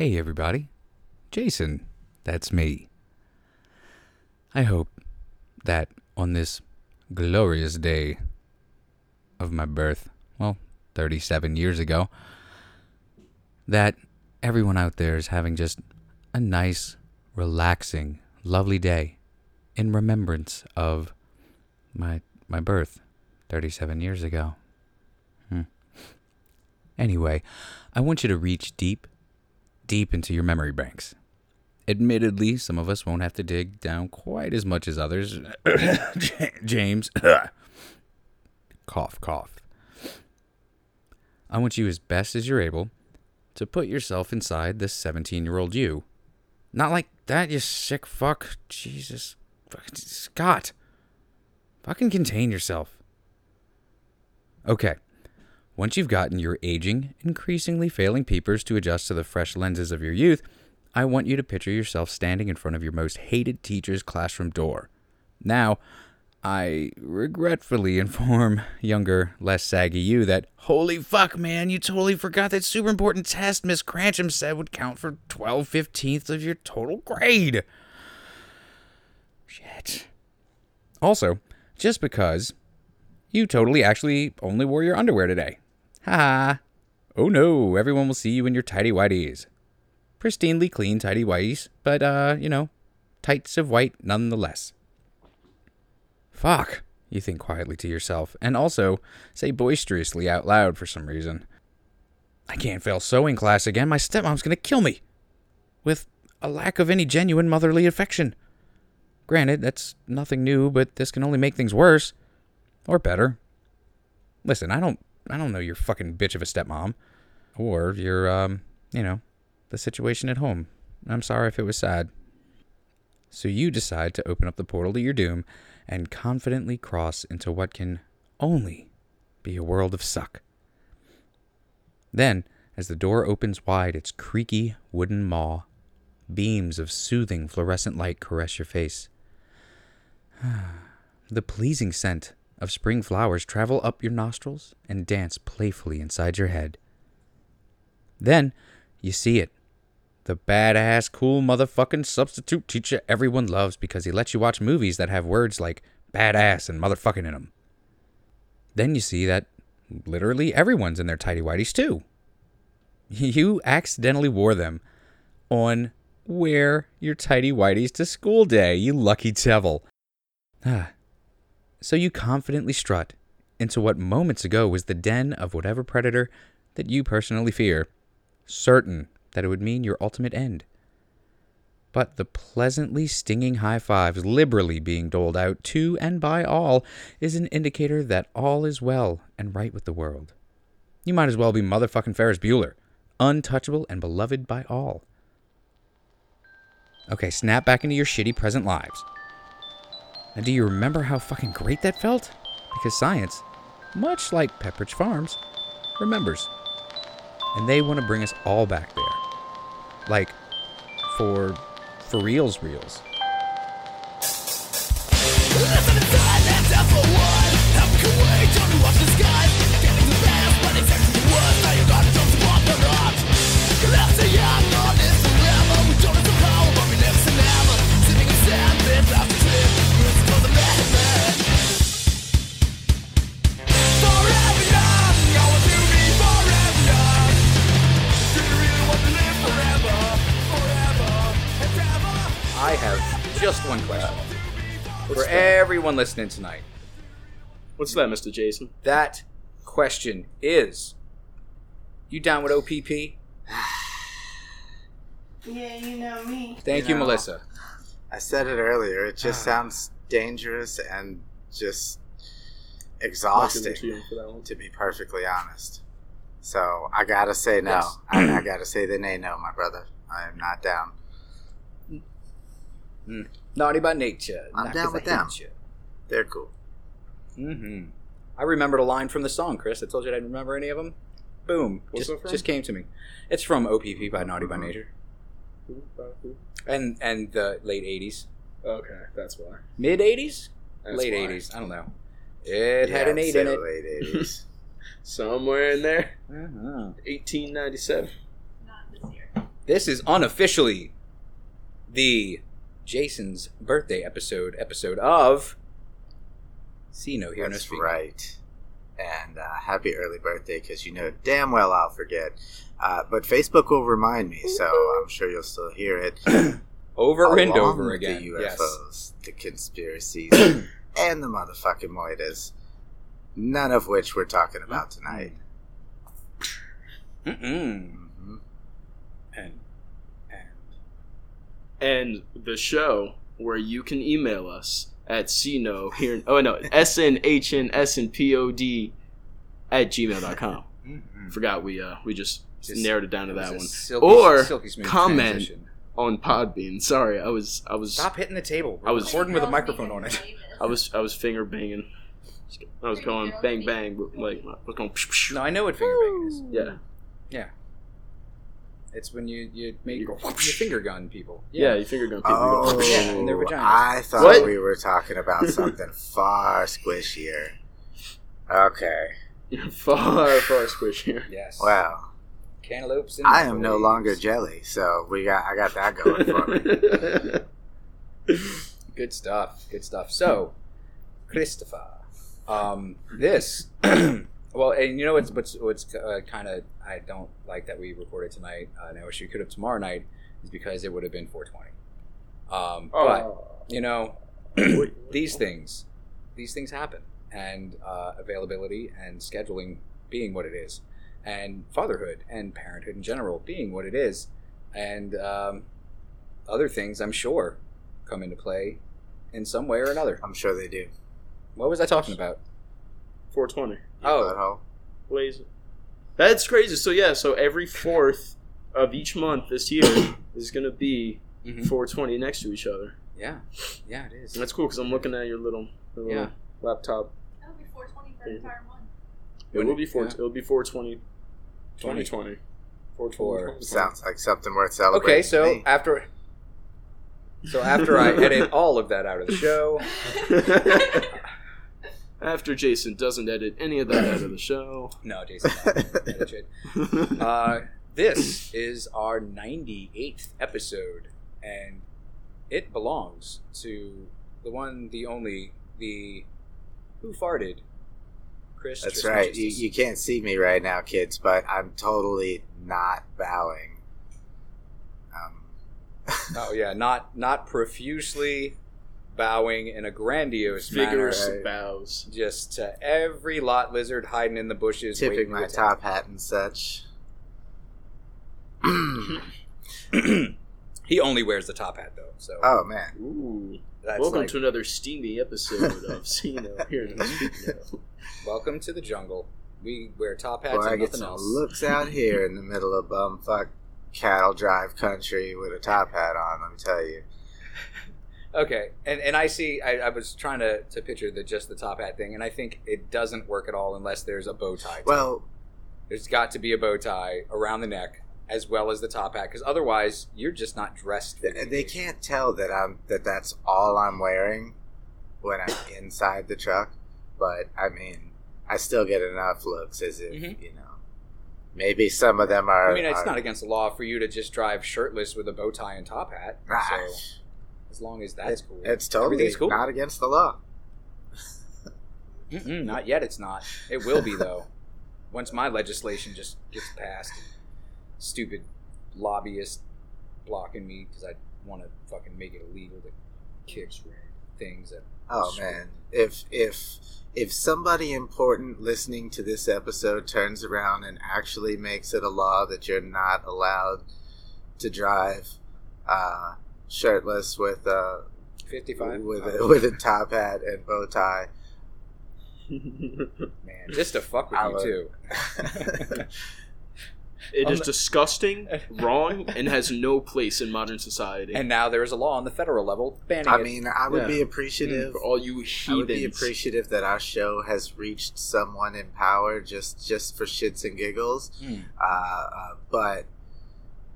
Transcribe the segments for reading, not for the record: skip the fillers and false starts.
Hey everybody, Jason, that's me. I hope that on this glorious day of my birth, 37 years ago, that everyone out there is having just a nice, relaxing, lovely day in remembrance of my birth 37 years ago. Anyway, I want you to reach deep into your memory banks. Admittedly, some of us won't have to dig down quite as much as others. James, cough, cough. I want you, as best as you're able, to put yourself inside this 17-year-old you. Not like that, you sick fuck. Jesus. Scott. Fucking contain yourself. Okay. Once you've gotten your aging, increasingly failing peepers to adjust to the fresh lenses of your youth, I want you to picture yourself standing in front of your most hated teacher's classroom door. Now, I regretfully inform younger, less saggy you that, holy fuck, man, you totally forgot that super important test Miss Crancham said would count for 12/15ths of your total grade. Shit. Also, just because you totally actually only wore your underwear today. Ha! Oh no, everyone will see you in your tighty-whities. Pristinely clean tighty-whities, but, tights of white nonetheless. Fuck, you think quietly to yourself, and also say boisterously out loud for some reason. I can't fail sewing class again. My stepmom's gonna kill me. With a lack of any genuine motherly affection. Granted, that's nothing new, but this can only make things worse. Or better. Listen, I don't know your fucking bitch of a stepmom. Or your, the situation at home. I'm sorry if it was sad. So you decide to open up the portal to your doom and confidently cross into what can only be a world of suck. Then, as the door opens wide, its creaky wooden maw, beams of soothing fluorescent light caress your face. The pleasing scent of spring flowers travel up your nostrils and dance playfully inside your head. Then, you see it. The badass, cool motherfucking substitute teacher everyone loves because he lets you watch movies that have words like badass and motherfucking in them. Then you see that literally everyone's in their tighty-whities too. You accidentally wore them on wear your tighty-whities to school day, you lucky devil. So you confidently strut into what moments ago was the den of whatever predator that you personally fear, certain that it would mean your ultimate end. But the pleasantly stinging high fives liberally being doled out to and by all is an indicator that all is well and right with the world. You might as well be motherfucking Ferris Bueller, untouchable and beloved by all. Okay, snap back into your shitty present lives. And do you remember how fucking great that felt? Because science, much like Pepperidge Farms, remembers. And they want to bring us all back there. Like, for reals. I have just one question for everyone listening tonight. What's that, Mr. Jason? That question is, you down with OPP? Yeah, you know me. Thank you, Melissa. I said it earlier. It just sounds dangerous and just exhausting, to be perfectly honest. So I got to say no. Yes. I got to say the nay no, my brother. I am not down. Mm. Naughty by Nature. I'm down with them. They're cool. Mm-hmm. I remembered a line from the song, Chris. I told you I didn't remember any of them. Boom. Just came to me. It's from OPP by Naughty by Nature. And the late 80s. Okay, that's why. Mid 80s? Late 80s. I don't know. It had an 8 in it. Late 80s. Somewhere in there. 1897. Not this year. This is unofficially the Jason's birthday episode of See No Hear No Speak. That's right. And happy early birthday, because you know damn well I'll forget. But Facebook will remind me, so I'm sure you'll still hear it. Over and over again. The UFOs, yes. The conspiracies, and the motherfucking moitas. None of which we're talking about tonight. Mm-hmm. And the show where you can email us at snhnspod@gmail.com. Mm-hmm. Forgot we just narrowed it down to that one. Silky comment transition. On Podbean. Sorry, I was stop hitting the table. I was recording with a microphone on it. I was finger banging. I was going bang bang, but like I was going. No, I know what finger banging is. Yeah, yeah. It's when you make your finger gun people. Yeah, you finger gun people. Oh, yeah, in their vaginas. I thought we were talking about something far squishier. Okay. Far squishier. Yes. Wow. Cantaloupes. And I am no longer jelly, so I got that going for me. Good stuff. Good stuff. So, Christopher. This, well, and you know what's kind of, I don't like that we recorded tonight, and I wish we could have tomorrow night, is because it would have been 420. But, you know, these things happen, and availability and scheduling being what it is, and fatherhood and parenthood in general being what it is, and other things, I'm sure, come into play in some way or another. I'm sure they do. What was I talking about? 420. Oh. Lazy. That's crazy. So, yeah, so every fourth of each month this year is going to be 420 next to each other. Yeah. Yeah, it is. And that's cool because I'm looking at your little laptop. It'll be 420 for the entire month. It'll be 420. 2020. 420. Sounds like something worth celebrating. Okay, so after I edit all of that out of the show... After Jason doesn't edit any of that out of the show. No, Jason doesn't edit it. This is our 98th episode, and it belongs to the one, the only, the who farted, Chris. That's right. You can't see me right now, kids, but I'm totally not bowing. Oh, yeah, not profusely... bowing in a grandiose manner. Vigorous bows. Just to every lot lizard hiding in the bushes. Tipping my top hat and such. He only wears the top hat, though. So. Oh, man. Ooh. Welcome to another steamy episode of See No, Hear No, Speak No. Welcome to the jungle. We wear top hats and nothing else. Looks out here in the middle of bumfuck cattle drive country with a top hat on, let me tell you. Okay, and I see, I was trying to picture the top hat thing, and I think it doesn't work at all unless there's a bow tie. Well, there's got to be a bow tie around the neck as well as the top hat, because otherwise you're just not dressed. They can't tell that that's all I'm wearing when I'm inside the truck, but I mean, I still get enough looks as if, you know. Maybe some of them are... I mean, it's not against the law for you to just drive shirtless with a bow tie and top hat, so... As long as that's cool. It's totally cool. Not against the law. Not yet, it's not. It will be, though. Once my legislation just gets passed. Stupid lobbyist blocking me because I want to fucking make it illegal to kick things. Oh, man. If somebody important listening to this episode turns around and actually makes it a law that you're not allowed to drive... shirtless with a 55 with a top hat and bow tie. Man, just to fuck with you too. It is disgusting, wrong, and has no place in modern society. And now there is a law on the federal level banning it. I mean, I would be appreciative for all you heathens. I would be appreciative that our show has reached someone in power just for shits and giggles.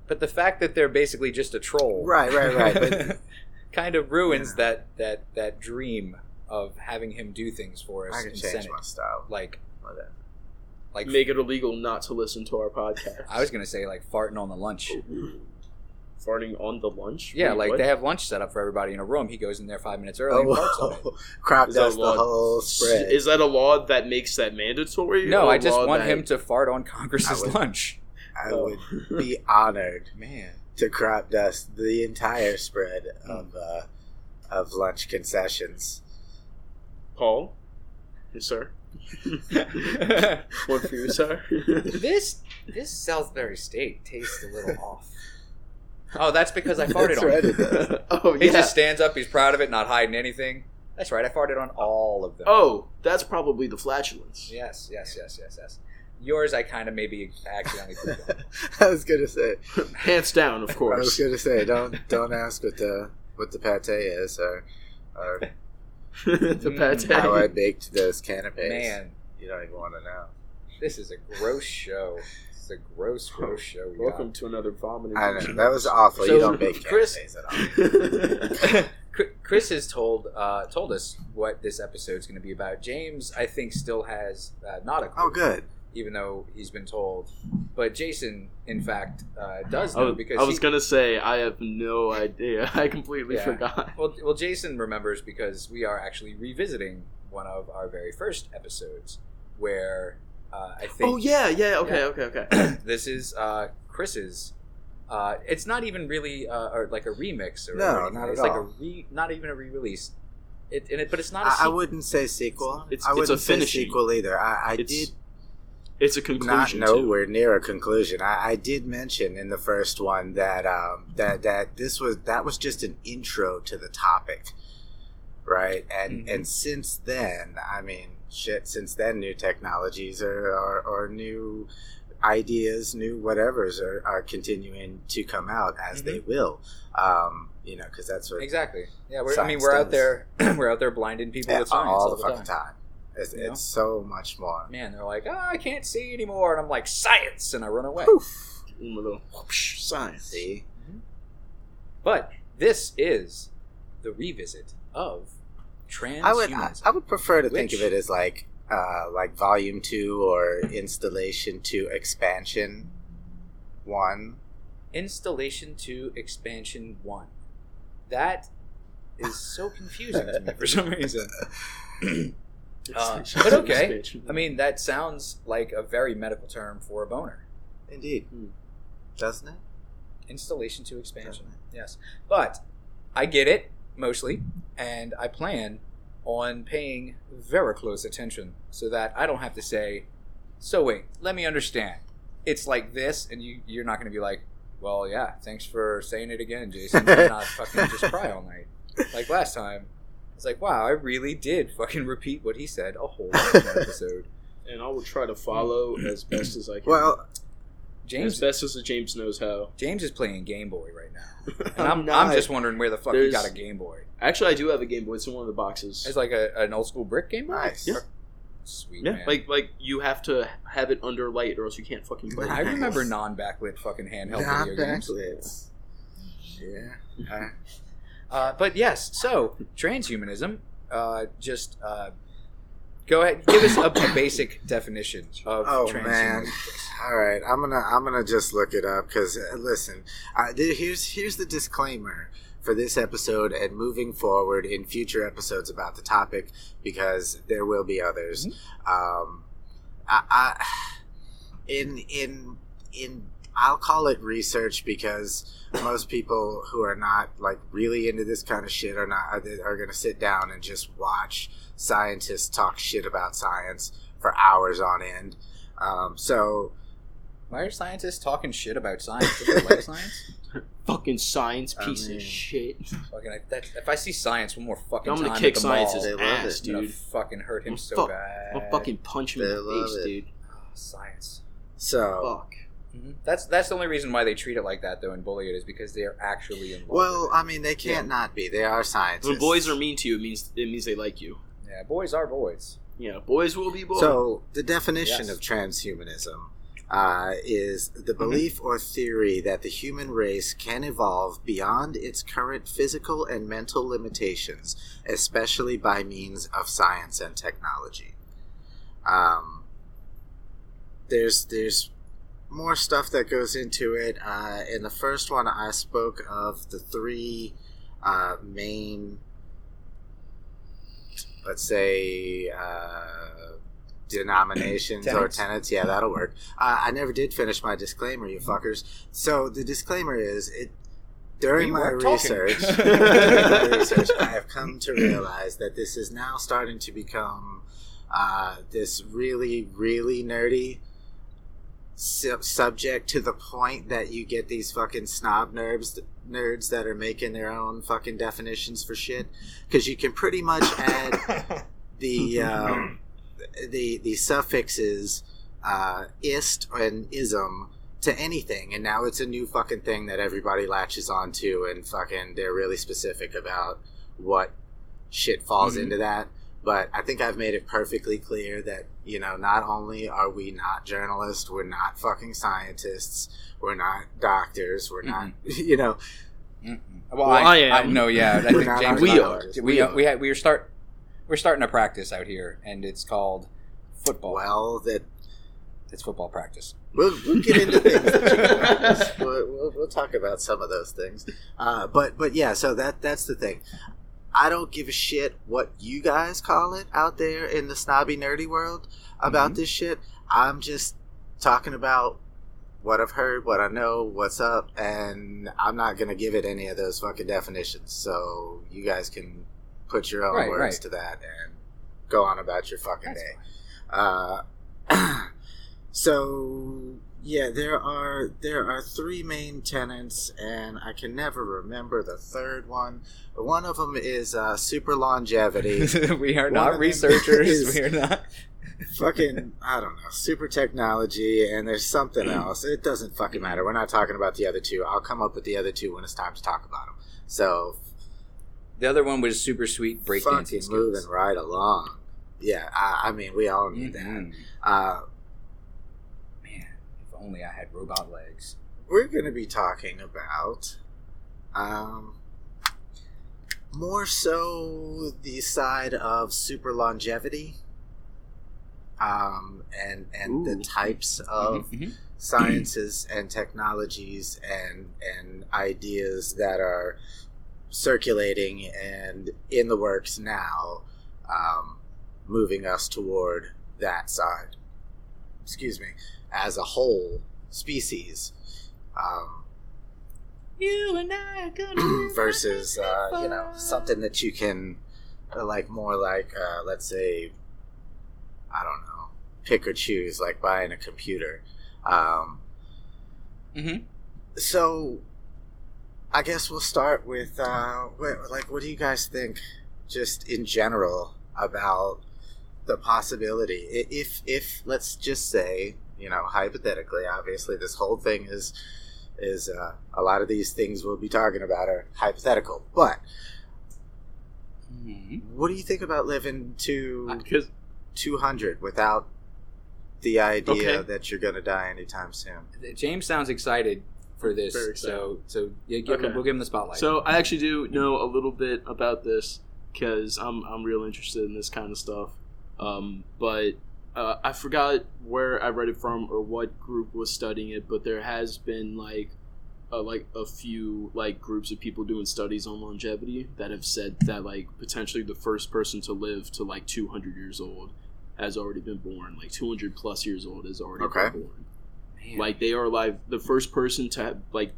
But the fact that they're basically just a troll, right, kind of ruins that dream of having him do things for us. I can change my style, like make it illegal not to listen to our podcast. I was gonna say like farting on the lunch. farting on the lunch? Yeah, wait, like what? They have lunch set up for everybody in a room. He goes in there 5 minutes early and farts on it. Crap, that's the whole spread. Is that a law that makes that mandatory? No, I just want him to fart on Congress's lunch. I would be honored, man, to crop dust the entire spread of lunch concessions. Paul? Yes, sir? One for you, sir? This Salisbury steak tastes a little off. Oh, that's because I farted on it. He just stands up, he's proud of it, not hiding anything. That's right, I farted on all of them. Oh, that's probably the flatulence. Yes. Yours, I kind of maybe accidentally put on. I was gonna say, hands down, of course. I was gonna say, don't ask what the pate is or the pate. How I baked those canapes. Man, you don't even want to know. This is a gross show. It's a gross show. Welcome to another vomiting. I know that was awful. So, you don't bake canapes at all. Chris has told us what this episode's going to be about. James, I think, still has not a clue. Oh, good. Even though he's been told. But Jason, in fact, does know. Because I was going to say, I have no idea. I completely forgot. Well, Jason remembers because we are actually revisiting one of our very first episodes where I think... Oh, yeah, okay. This is Chris's... it's not even really or like a remix. Or no, not at it's all. It's like not even a re-release. But it's not a sequel. I wouldn't say sequel. I wouldn't say sequel either. It's a conclusion. Not nowhere near a conclusion. I did mention in the first one that that that was just an intro to the topic, right? And and since then, I mean, shit. Since then, new technologies or new ideas, new whatevers are continuing to come out as they will. Because that's what exactly. Yeah, we're does. Out there. We're out there blinding people with science all the fucking time. It's so much more. Man, they're like, I can't see anymore. And I'm like, science! And I run away. Poof. Whoosh, science. See? Mm-hmm. But this is the revisit of transhumanism. I would prefer to think of it as like Volume 2 or Installation 2 Expansion 1. Installation 2 Expansion 1. That is so confusing to me for some reason. But okay, I mean that sounds like a very medical term for a boner. Indeed, doesn't it? Installation to expansion, yes. But I get it mostly, and I plan on paying very close attention so that I don't have to say, "So wait, let me understand." It's like this, and you're not going to be like, "Well, yeah, thanks for saying it again, Jason." I'm not fucking just cry all night like last time. It's like, wow, I really did fucking repeat what he said a whole lot in that episode. And I will try to follow as best as I can. Well, James, as best as James knows how. James is playing Game Boy right now. And I'm just wondering where the fuck you got a Game Boy. Actually, I do have a Game Boy. It's in one of the boxes. It's like an old school brick Game Boy? Nice. Yeah. Sweet, yeah, man. Like you have to have it under light or else you can't fucking play it. I remember non-backlit fucking handheld video games. Yeah. But yes, so transhumanism, go ahead, give us a basic definition of transhumanism. Man. All right, I'm gonna just look it up because listen, here's the disclaimer for this episode and moving forward in future episodes about the topic because there will be others. Mm-hmm. I'll call it research because most people who are not like really into this kind of shit are going to sit down and just watch scientists talk shit about science for hours on end. So why are scientists talking shit about science? Do they like science? Fucking science piece of shit. Fucking, if I see science one more fucking time, I'm gonna kick science's ass, dude. I'm gonna fucking hurt him bad. I'll fucking punch him in the face, dude. Oh, science. So. Fuck. Mm-hmm. That's the only reason why they treat it like that, though, and bully it is because they are actually involved. Well, I mean, they can't not be. They are scientists. When boys are mean to you, it means they like you. Yeah, boys are boys. Yeah, boys will be boys. So the definition of transhumanism is the belief or theory that the human race can evolve beyond its current physical and mental limitations, especially by means of science and technology. There's more stuff that goes into it. In the first one, I spoke of the three main, let's say, denominations or tenets. Yeah, that'll work. I never did finish my disclaimer, you fuckers. So the disclaimer is, during my research, I have come to realize that this is now starting to become this really, really nerdy subject, to the point that you get these fucking snob nerds that are making their own fucking definitions for shit, because you can pretty much add the suffixes ist and ism to anything, and now it's a new fucking thing that everybody latches onto, and fucking they're really specific about what shit falls into that. But I think I've made it perfectly clear that, you know, not only are we not journalists, we're not fucking scientists, we're not doctors, we're not, you know. Well, I am. I think James, we're starting a practice out here, and it's called football. Well, it's football practice. We'll get into things that you can practice. We'll talk about some of those things. But yeah, so that's the thing. I don't give a shit what you guys call it out there in the snobby, nerdy world about this shit. I'm just talking about what I've heard, what I know, what's up, and I'm not going to give it any of those fucking definitions. So you guys can put your own words to that and go on about your fucking day. So, yeah, there are three main tenets, and I can never remember the third one. One of them is super longevity. We are not researchers. We are not fucking, I don't know, super technology, and there's something else. It doesn't fucking matter. We're not talking about the other two. I'll come up with the other two when it's time to talk about them. So the other one was super sweet breakdancing skills. Fucking moving right along. Yeah, I mean, we all need that. Only I had robot legs. We're going to be talking about more so the side of super longevity and the types of sciences and technologies and ideas that are circulating and in the works now, moving us toward that side. Excuse me. As a whole species, you and I are gonna versus you know, something that you can like more like let's say, I don't know, pick or choose, like buying a computer. So I guess we'll start with what do you guys think, just in general, about the possibility, if let's just say, you know, hypothetically, obviously, this whole thing is a lot of these things we'll be talking about are hypothetical. But what do you think about living to 200 without the idea that you're going to die anytime soon? James sounds excited for this, so yeah, we'll give him the spotlight. So I actually do know a little bit about this because I'm real interested in this kind of stuff, but. I forgot where I read it from or what group was studying it, but there has been a few groups of people doing studies on longevity that have said that potentially the first person to live to 200 years old has already been born. 200 plus years old has already been born. Man. They are alive. The first person to have, fucking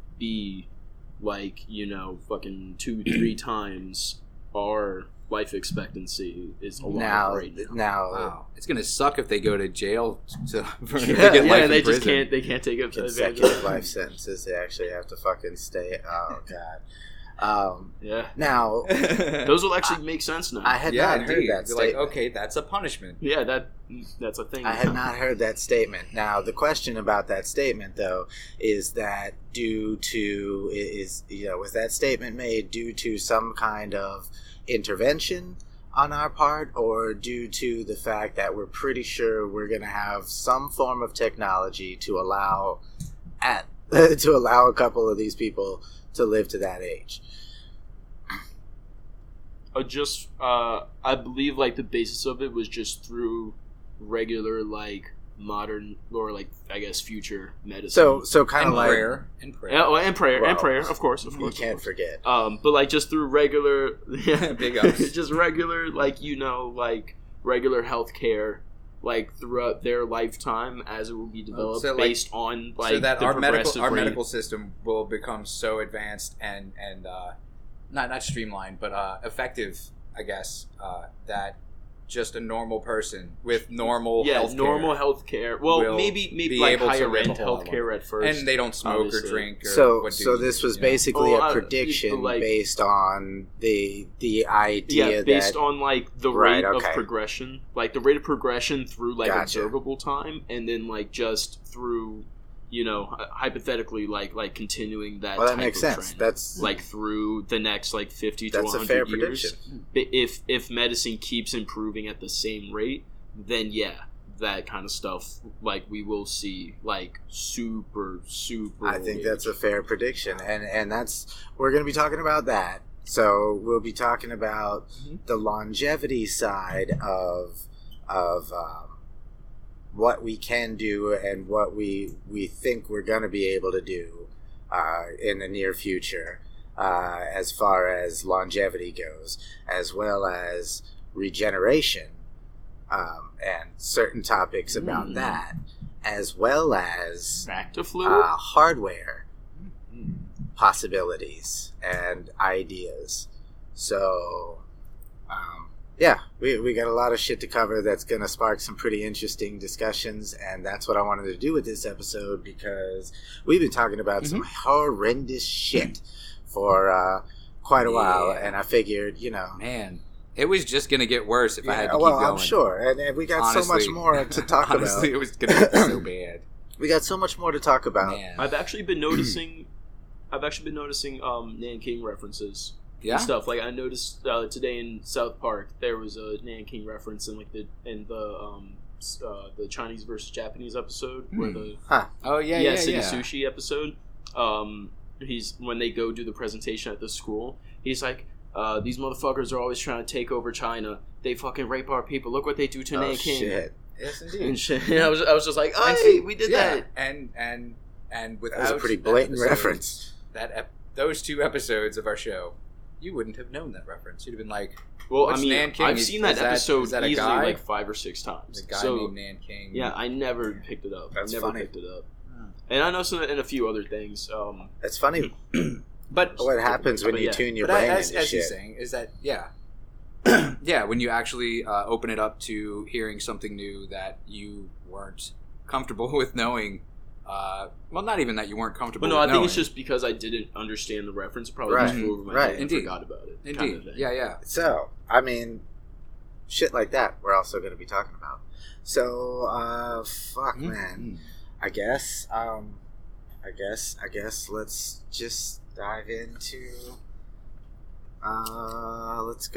2-3 times our life expectancy is a lot right now. Wow. It's gonna suck if they go to jail. They just can't. They can't take up consecutive life sentences. They actually have to fucking stay. Oh god. Yeah. Now those will actually make sense now. I had not heard that. That's a punishment. Yeah, that's a thing. I had not heard that statement. Now the question about that statement though is that was that statement made due to some kind of intervention on our part, or due to the fact that we're pretty sure we're going to have some form of technology to allow a couple of these people to live to that age? I believe the basis of it was just through regular modern, or like I guess future medicine. So kind of like prayer. Yeah, well, and prayer, wow. And prayer, of course. You can't forget. But like just through regular, big ups. Just regular, like regular healthcare, like throughout their lifetime as it will be developed based on so that our medical system will become so advanced and not streamlined, but effective, I guess, that just a normal person with normal healthcare. Yeah, normal healthcare. Well, maybe like higher end healthcare at first. And they don't smoke obviously. Or drink. Or this was basically a prediction based on the idea that... Yeah, based on like the rate of progression. Like the rate of progression through like observable time, and then like just through... You know, hypothetically, like continuing that. Well, that type makes of sense. Trend, that's like through the next 50 to 100 years. Prediction. If medicine keeps improving at the same rate, then yeah, that kind of stuff we will see super. I think that's a fair prediction, and that's we're going to be talking about that. So we'll be talking about the longevity side of. What we can do and what we think we're going to be able to do in the near future as far as longevity goes, as well as regeneration and certain topics about that, as well as back to flu hardware possibilities and ideas. So... we got a lot of shit to cover that's going to spark some pretty interesting discussions, and that's what I wanted to do with this episode, because we've been talking about some horrendous shit for quite a while, and I figured, Man, it was just going to get worse if I had to keep going. I'm sure, and we got so much more to talk about. Honestly, it was going to be so bad. We got so much more to talk about. Man. I've actually been noticing Nanking references. Yeah. And stuff I noticed today in South Park there was a Nanking reference in the Chinese versus Japanese episode where the sushi episode he's when they go do the presentation at the school he's like these motherfuckers are always trying to take over China, they fucking rape our people, look what they do to Nanking. Shit. Yes indeed. And shit. And I was just like, hey, we did that. And without that was a pretty blatant reference. Those two episodes of our show. You wouldn't have known that reference. You'd have been like, "Well, I mean, Nanking? I've seen that episode easily like 5 or 6 times." The guy named Nanking. Yeah, I never picked it up. That's funny. And I know some and a few other things. That's funny. But what happens when you tune your brain into shit? He's saying is that when you actually open it up to hearing something new that you weren't comfortable with knowing. Not even that you weren't comfortable. Well, no, I think it's just because I didn't understand the reference. Probably just flew over my head and forgot about it. Indeed. Kind of thing. Yeah. So, I mean, shit like that we're also going to be talking about. So, man. I guess let's just dive into... Let's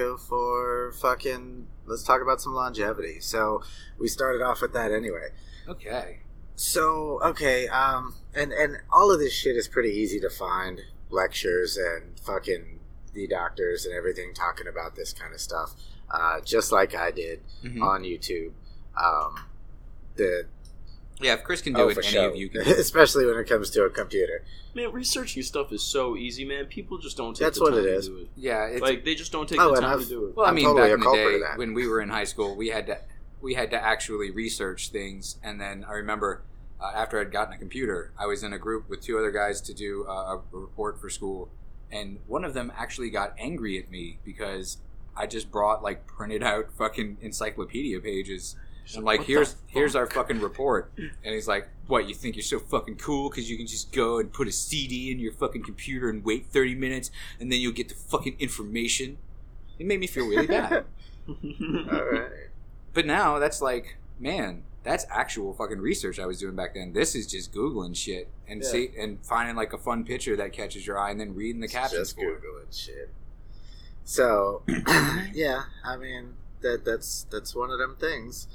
talk about some longevity. So, we started off with that anyway. Okay. So, and all of this shit is pretty easy to find. Lectures and fucking the doctors and everything talking about this kind of stuff, just like I did on YouTube. If Chris can do it, any of you can do it. Especially when it comes to a computer. Man, researching stuff is so easy, man. People just don't take the time to do it. Yeah. It's, they just don't take the time to do it. Well, I mean, back in the day, when we were in high school, we had to actually research things. And then I remember after I'd gotten a computer, I was in a group with 2 other guys to do a report for school. And one of them actually got angry at me because I just brought printed out fucking encyclopedia pages. I'm like, here's our fucking report. And he's like, what, you think you're so fucking cool because you can just go and put a CD in your fucking computer and wait 30 minutes and then you'll get the fucking information? It made me feel really bad. All right. But now that's that's actual fucking research I was doing back then. This is just Googling shit and finding a fun picture that catches your eye and then reading the captions. Just Googling shit. So, I mean that's one of them things.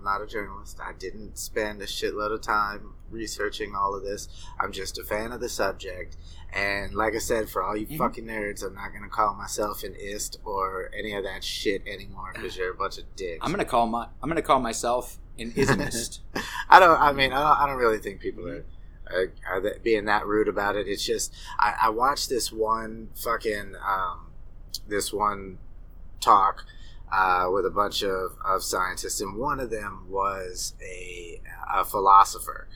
I'm not a journalist. I didn't spend a shitload of time researching all of this. I'm just a fan of the subject. And like I said, for all you fucking nerds, I'm not going to call myself an ist or any of that shit anymore because you're a bunch of dicks. I'm going to call myself an ismist. I don't really think people are being that rude about it. It's just I watched this one fucking talk with a bunch of scientists, and one of them was a philosopher.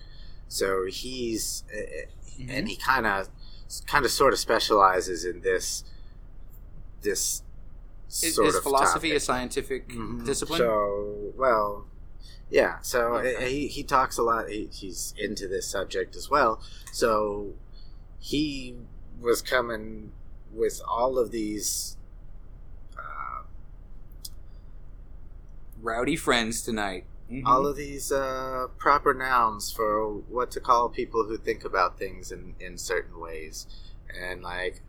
So he's and he kind of sort of specializes in this sort of philosophy topic. A scientific discipline? So, well, yeah. So he talks a lot. He's into this subject as well. So he was coming with all of these rowdy friends tonight. Mm-hmm. All of these proper nouns for what to call people who think about things in certain ways. And, like,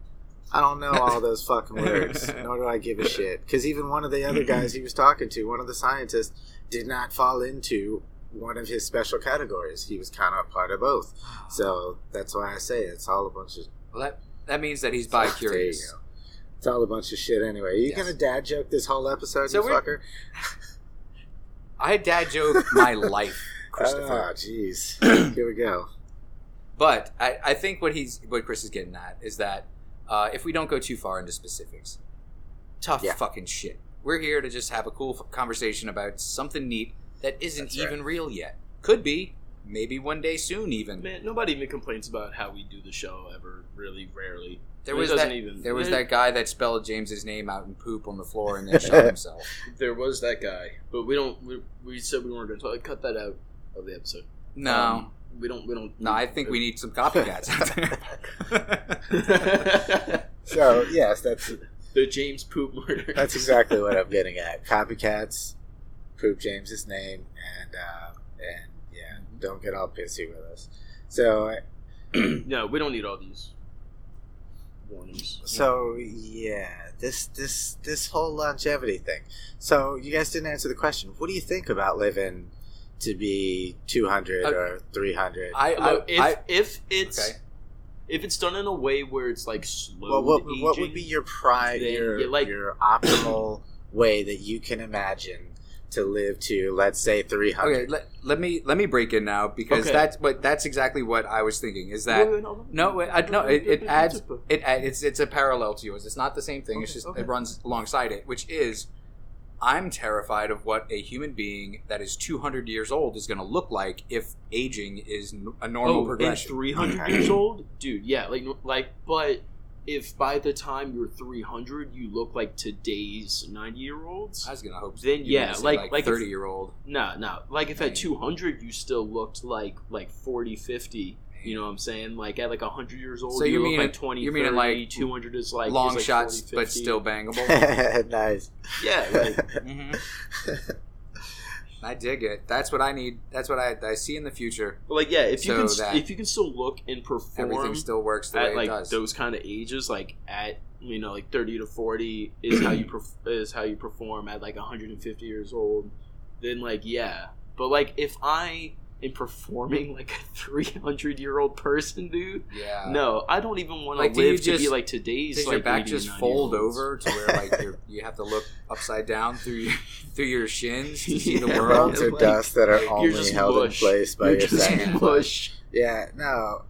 I don't know all those fucking words, nor do I give a shit. Because even one of the other guys he was talking to, one of the scientists, did not fall into one of his special categories. He was kind of a part of both. So that's why I say it's all a bunch of... Well, that means that he's bi-curious. There you go. It's all a bunch of shit anyway. Are you going to dad joke this whole episode, so you fucker? I dad joke my life, Christopher. Oh, jeez. Here we go. But I think what Chris is getting at is that if we don't go too far into specifics, tough fucking shit. We're here to just have a cool conversation about something neat that isn't even real yet. Could be. Maybe one day soon even. Man, nobody even complains about how we do the show ever, really rarely. There was that guy that spelled James's name out in poop on the floor and then shot himself. There was that guy, but we don't. We said we weren't going to cut that out of the episode. No, we don't. No, I think we need some copycats. So yes, that's the James poop murder. That's exactly what I'm getting at. Copycats, poop James's name, and yeah, don't get all pissy with us. So no, we don't need all these. Warnings. So yeah, this whole longevity thing. So you guys didn't answer the question. What do you think about living to be 200 or 300? If it's done in a way where it's like slow. Well, what would be your prime, your optimal way that you can imagine to live to? Let's say 300. Okay, let me break in now because that's exactly what I was thinking. Is that it's a parallel to yours. It's not the same thing. Okay, it's just it runs alongside it, which is I'm terrified of what a human being that is 200 years old is going to look like if aging is a normal progression. And 300 years old, dude. Yeah, like, but if by the time you're 300, you look like today's 90-year-olds... I was going to hope so. Then, like 30-year-old. No. Like, if at 200, you still looked like 40, 50. You know what I'm saying? Like, at like 100 years old, so you look like 20, you 30, mean like 200 is like... Long is like shots, 40, but still bangable. Nice. Yeah. Like, I dig it. That's what I need. That's what I see in the future. Like, yeah, if you can still look and perform, everything still works the way it does. Those kind of ages, like at 30 to 40 is how you perform at like 150 years old. Then but like if I am performing like a 300-year-old person, dude. Yeah. No, I don't even want to live to be like today's. Does your back just fold over to where like you have to look upside down through your shins to see the world? Or dust that are only held in place by your sand. Yeah. No.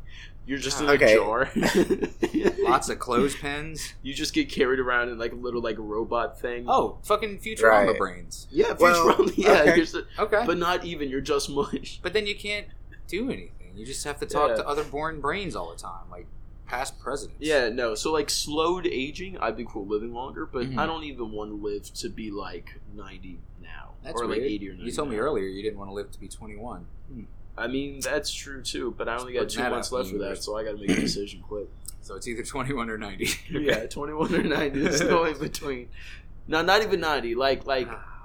You're just in a jar. Lots of clothespins. You just get carried around in like a little like robot thing. Oh, fucking Futurama brains. Yeah, Futurama. Yeah, but not even. You're just mush. But then you can't do anything. You just have to talk to other born brains all the time, like past presidents. Yeah, no. So like slowed aging, I'd be cool living longer, but I don't even want to live to be like 90 now, that's or weird. Like 80 or 90. You told me earlier you didn't want to live to be 21. I mean, that's true, too, but I only got 2 months left for that, so I got to make a decision quick. So it's either 21 or 90. Yeah, 21 or 90. There's no in between. No, not even 90. Like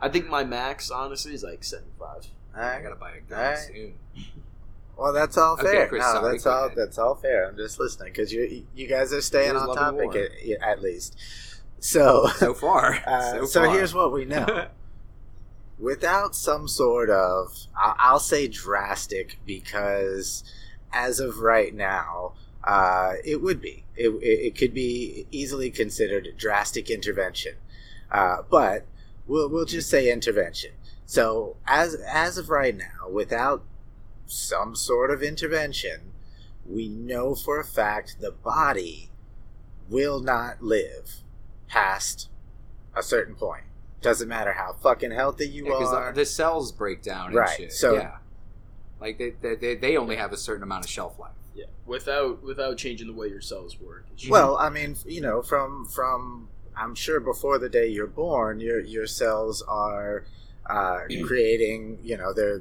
I think my max, honestly, is like 75. All right. I got to buy a gun soon. Well, that's all fair. Okay, Chris, that's all fair. I'm just listening, because you guys are staying on topic, at least. So far. So here's what we know. without some sort of, I'll say drastic, because as of right now, it would be. It could be easily considered drastic intervention. But we'll just say intervention. So as of right now, without some sort of intervention, we know for a fact the body will not live past a certain point. Doesn't matter how fucking healthy you are. The cells break down and right, shit. So, yeah. Like, they only have a certain amount of shelf life. Yeah. Without changing the way your cells work. Well, I mean, you know, from I'm sure before the day you're born, your cells are creating, you know, they're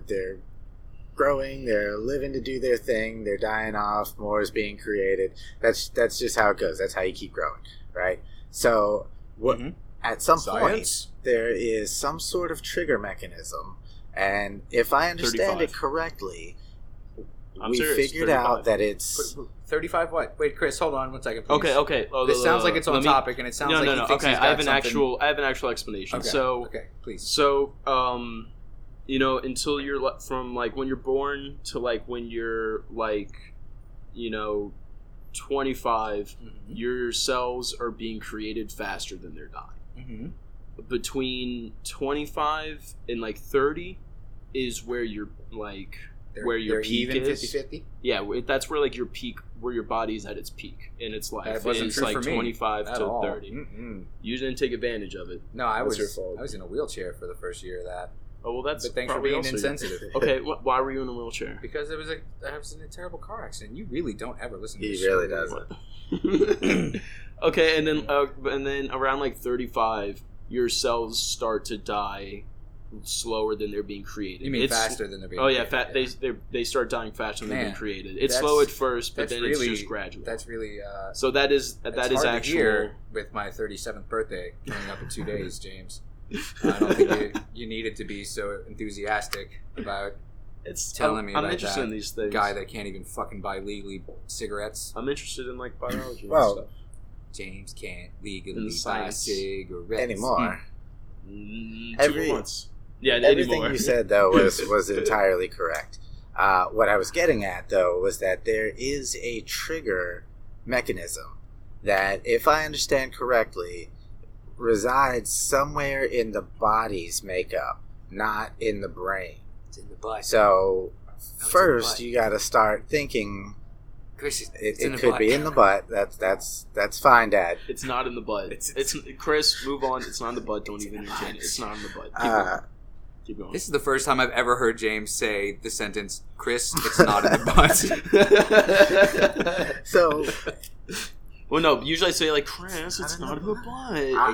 growing, they're living to do their thing, they're dying off, more is being created. That's just how it goes. That's how you keep growing, right? So, at some point, there is some sort of trigger mechanism, and if I understand it correctly, figured out that it's 35. What? Wait, Chris, hold on one second, please. Okay. Oh, this sounds like it's on topic, and it sounds like he thinks he's got something. I have an actual explanation. Okay, please. So, you know, until you're from like when you're born to like when you're like, you know, 25, your cells are being created faster than they're dying. Between 25 and like 30 is where you're like where your peak is 50-50. Yeah, that's where like your peak, where your body's at its peak in its life. That wasn't true for me. 25 to 30. You didn't take advantage of it. No, I was in a wheelchair for the first year of that. Oh well, that's. But thanks for being insensitive. Okay, why were you in a wheelchair? Because I was in a terrible car accident. You really don't ever listen to this. He really doesn't. Okay, and then around like 35, your cells start to die slower than they're being created. You mean faster than they're being created? Oh, yeah, they start dying faster than they're being created. It's slow at first, but then really, it's just gradual. That's really... so that is hard actual... to hear with my 37th birthday coming up in 2 days, James. I don't think you needed to be so enthusiastic about telling me I'm interested in these things. Guy that can't even fucking buy legally cigarettes. I'm interested in, like, biology and stuff. James can't legally buy cigarettes anymore. Everything you said though was entirely correct. What I was getting at though was that there is a trigger mechanism that, if I understand correctly, resides somewhere in the body's makeup, not in the brain. It's in the body. So first you got to start thinking. Chris, it could be in the butt. That's fine, Dad. It's not in the butt. It's Chris, move on. It's not in the butt. Don't even entertain it. It's not in the butt. Keep going. This is the first time I've ever heard James say the sentence, Chris, it's not in the butt. So... Well, no, usually I say, like, Chris, it's not in the butt.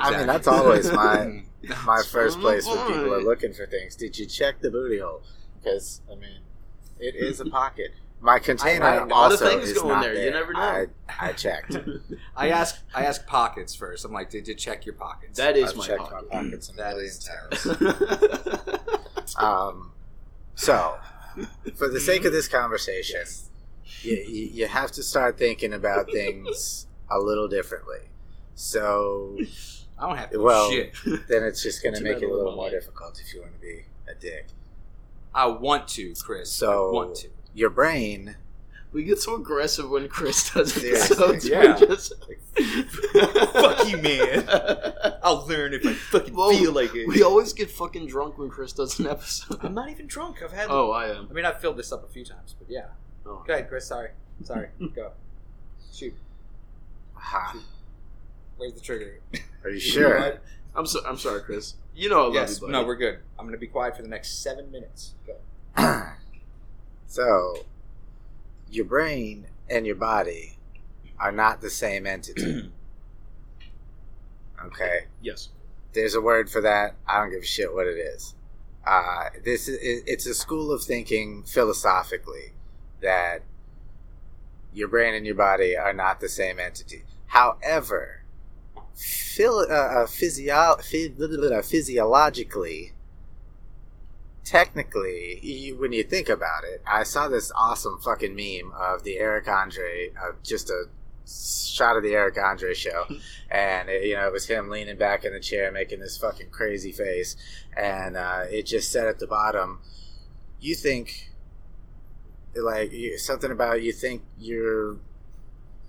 I mean, that's always my first place when people are looking for things. Did you check the booty hole? Because, I mean, it is a pocket. My container also is not there. You never know. I checked. I asked pockets first. I'm like, did you check your pockets? That is my pocket. My pockets. That is terrible. So, for the sake of this conversation, you have to start thinking about things a little differently. So, I don't have to. Well, shit. Then it's just going to make it a little more difficult if you want to be a dick. I want to, Chris. So, I want to. Your brain. We get so aggressive when Chris does it. So yeah. Just like, fuck you, man. I'll learn if I fucking feel like it. We always get fucking drunk when Chris does an episode. I'm not even drunk. I've had. Oh, I am. I mean, I've filled this up a few times, but yeah. Oh. Go ahead, Chris. Sorry. Go. Shoot. Shoot. Where's the trigger? Are you sure? You know I'm sorry, Chris. You know I love you, buddy. No, we're good. I'm gonna be quiet for the next 7 minutes. Go. So, your brain and your body are not the same entity. Okay? Yes. There's a word for that. I don't give a shit what it is. It's a school of thinking philosophically that your brain and your body are not the same entity. However, physiologically... Technically, when you think about it, I saw this awesome fucking meme of the Eric Andre, just a shot of the Eric Andre show, and it was him leaning back in the chair making this fucking crazy face, and it just said at the bottom, you think like something about you think you're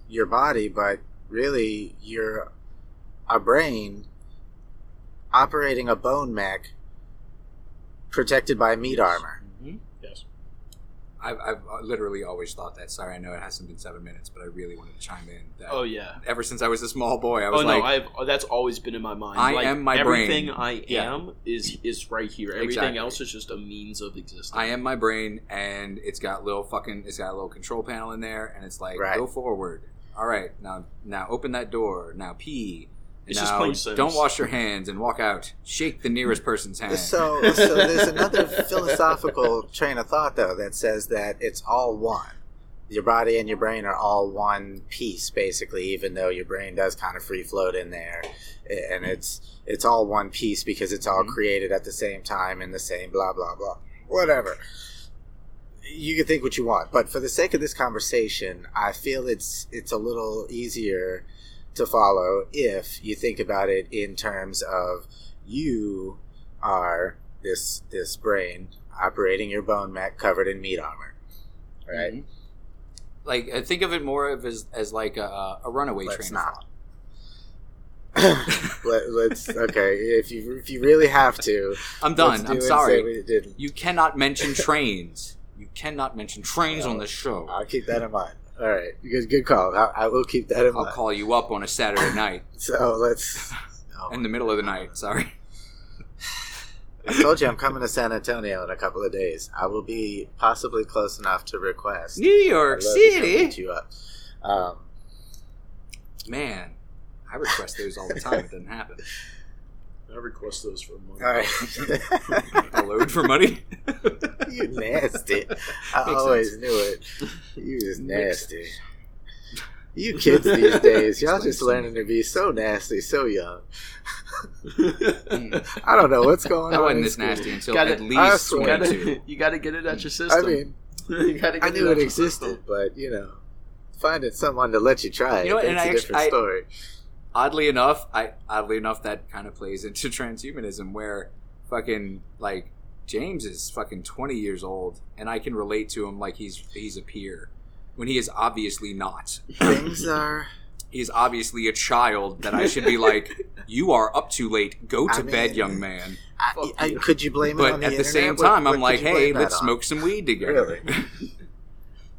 your body, but really you're a brain operating a bone mech protected by meat armor. Mm-hmm. Yes. I've literally always thought that. Sorry, I know it hasn't been 7 minutes, but I really wanted to chime in. That ever since I was a small boy, I was that's always been in my mind. I am my everything brain. Everything I am is right here. Everything else is just a means of existence. I am my brain, and it's got a little control panel in there, and it's like, go forward. All right, now open that door. Now pee. It's just plain sense. Don't wash your hands and walk out. Shake the nearest person's hand. So there's another philosophical train of thought, though, that says that it's all one. Your body and your brain are all one piece, basically, even though your brain does kind of free float in there. And it's all one piece because it's all created at the same time in the same blah, blah, blah. Whatever. You can think what you want. But for the sake of this conversation, I feel it's a little easier to follow if you think about it in terms of you are this brain operating your bone mech covered in meat armor, right? Mm-hmm. Like, think of it more of as like a runaway train. Let's okay. If you really have to, I'm done. I'm sorry. You cannot mention trains. You cannot mention trains on the show. I'll keep that in mind. All right, good call. I will keep that in mind. I'll call you up on a Saturday night. In the middle of the night, sorry. I told you I'm coming to San Antonio in a couple of days. I will be possibly close enough to request. New York City! I'll hit you up. Man, I request those all the time. It doesn't happen. I request those for money. All right. I load for money? You nasty. I always knew it. You just nasty. You kids these days, y'all just learning to be so nasty, so young. I don't know what's going on. That wasn't this nasty until at least 22. You got to get it out your system. I mean, I knew it existed, but, finding someone to let you try it, that's a different story. Oddly enough, that kind of plays into transhumanism, where fucking like James is fucking 20 years old, and I can relate to him like he's a peer when he is obviously not. He's obviously a child that I should be like, you are up too late. Go to bed, young man. Could you blame him on the internet? But at the same time, I'm like, hey, let's smoke some weed together. Really?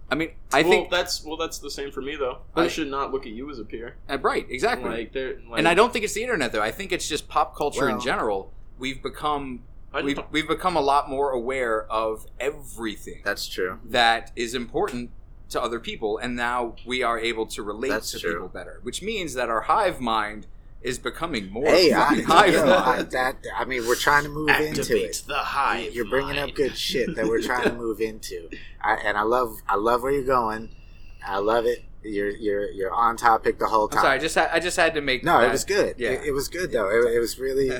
I mean, I think that's the same for me though. I should not look at you as a peer. Right, exactly. And I don't think it's the internet though. I think it's just pop culture in general. We've become a lot more aware of everything. That's true. That is important to other people, and now we are able to relate to people better, which means that our hive mind is becoming more hive mind. We're trying to move into it. The hive you're bringing mind. Up good shit that we're trying to move into. I love where you're going. I love it. You're on topic the whole time. I'm sorry, I just had to make. No, it was good. Yeah. It was good though. It was really.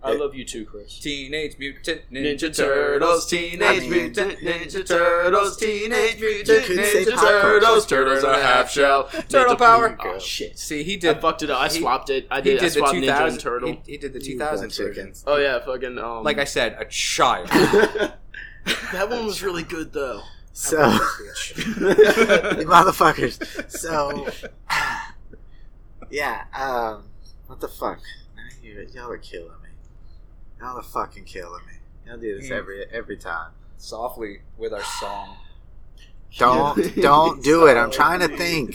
I love you too, Chris. Teenage Mutant Ninja Turtles. Teenage Mutant Ninja Turtles. Turtles are half shell. Turtle power. Oh shit! See, he did. I fucked it up. I swapped it. I did. I swapped Ninja and Turtle. He did the 2000 chickens. Oh yeah, fucking. Like I said, a child. That one was really good though. So, motherfuckers. So, yeah. What the fuck? Y'all are killing me. Y'all are fucking killing me. Y'all do this every time. Softly with our song. Don't do it. I'm trying to think.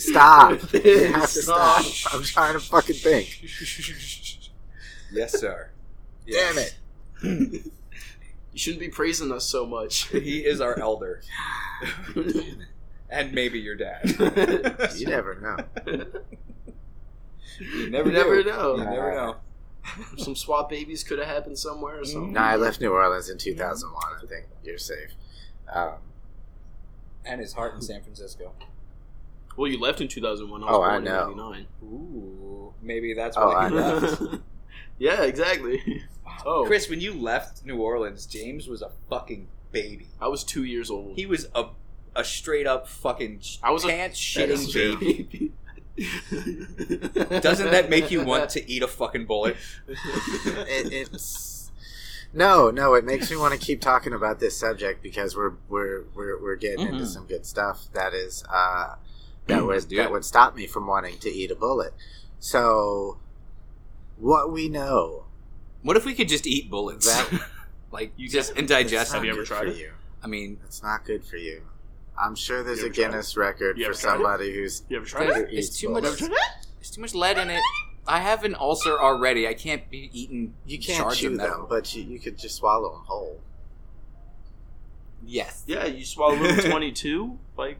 Stop. You have to stop. I'm trying to fucking think. Yes, sir. Yes. Damn it. You shouldn't be praising us so much. He is our elder. Damn it. And maybe your dad. You never know. You never know. You never know. Some swap babies could have happened somewhere or something. No, I left New Orleans in 2001. I think you're safe. And his heart in San Francisco. Well, you left in 2001. I was born in 99. Ooh, maybe that's why I left. Yeah, exactly. Oh, Chris, when you left New Orleans, James was a fucking baby. I was 2 years old. He was a a straight up fucking pants shitting baby. Doesn't that make you want to eat a fucking bullet? It's no. It makes me want to keep talking about this subject because we're getting into some good stuff that is that would stop me from wanting to eat a bullet. So, what we know? What if we could just eat bullets? That, like you just indigest. Have you ever tried it? I mean, it's not good for you. I'm sure there's a Guinness record for somebody who's. You ever tried it? It's too much. It's too much lead in it. I have an ulcer already. I can't be eating. You can't chew them, but you could just swallow them whole. Yes. Yeah, you swallow them 22. Like.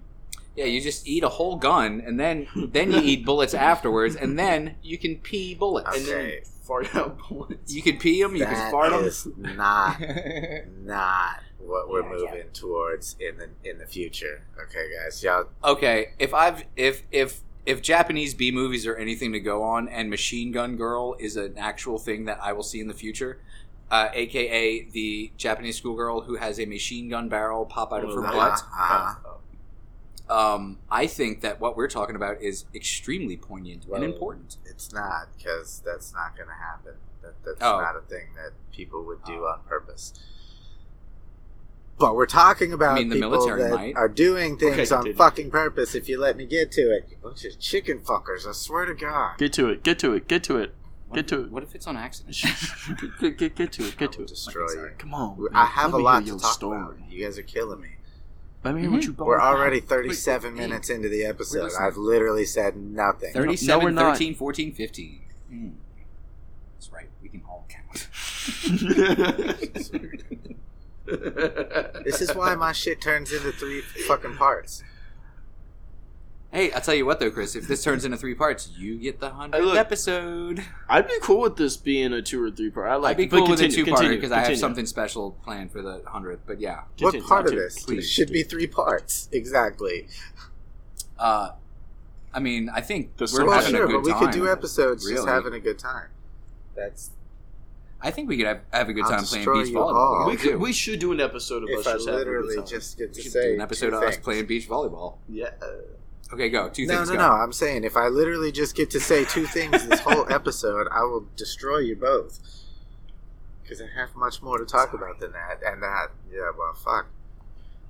Yeah, you just eat a whole gun, and then you eat bullets afterwards, and then you can pee bullets. Okay. And then you fart out bullets. You can pee them, you can fart them. That is not what we're moving towards in the future. Okay, guys, y'all. Okay, if Japanese B movies are anything to go on, and Machine Gun Girl is an actual thing that I will see in the future. AKA the Japanese schoolgirl who has a machine gun barrel pop out of her butt. I think that what we're talking about is extremely poignant and important. It's not, because that's not going to happen. That's not a thing that people would do on purpose. But we're talking about people the military that might. Are doing things on fucking purpose, if you let me get to it. You bunch of chicken fuckers, I swear to God. Get to it. What if it's on accident? Get to it. Destroy you. Come on. Man. I have a lot to talk about. You guys are killing me. I mean, we're already 37 minutes into the episode. I've literally said nothing. 37, no, 13, 14, 15. Mm. That's right. We can all count. This is why my shit turns into three fucking parts. Hey, I'll tell you what, though, Chris. If this turns into three parts, you get the 100th episode. I'd be cool with this being a two- or three-part. I'd be cool with a two-parter because I have something special planned for the 100th. But yeah. What part of this should be three parts? Exactly. I think we're having a good time. But we could do episodes just having a good time. I think we could have a good time playing beach volleyball. We should do an episode of us just having a good time. If I literally just get to say an episode of us playing beach volleyball. Yeah. Okay, go. No. I'm saying if I literally just get to say two things this whole episode, I will destroy you both. Because I have much more to talk about than that. And that, yeah, well, fuck.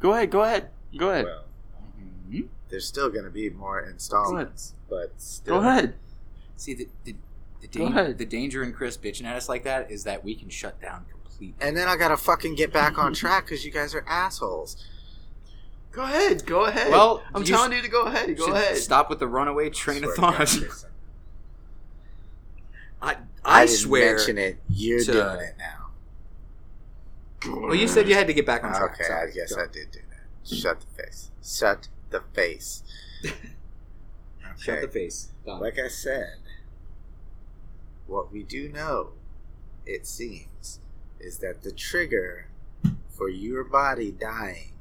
Go ahead. Well, there's still going to be more installments. But still. Go ahead. See, the danger in Chris bitching at us like that is that we can shut down completely. And then I got to fucking get back on track because you guys are assholes. Go ahead. Well, I'm telling you to go ahead. Go ahead. Stop with the runaway train of thought. I swear. Mention it. You're doing it now. Well, you said you had to get back on track. Okay, so I guess I did do that. Shut the face. Okay. Shut the face. Done. Like I said, what we do know, it seems, is that the trigger for your body dying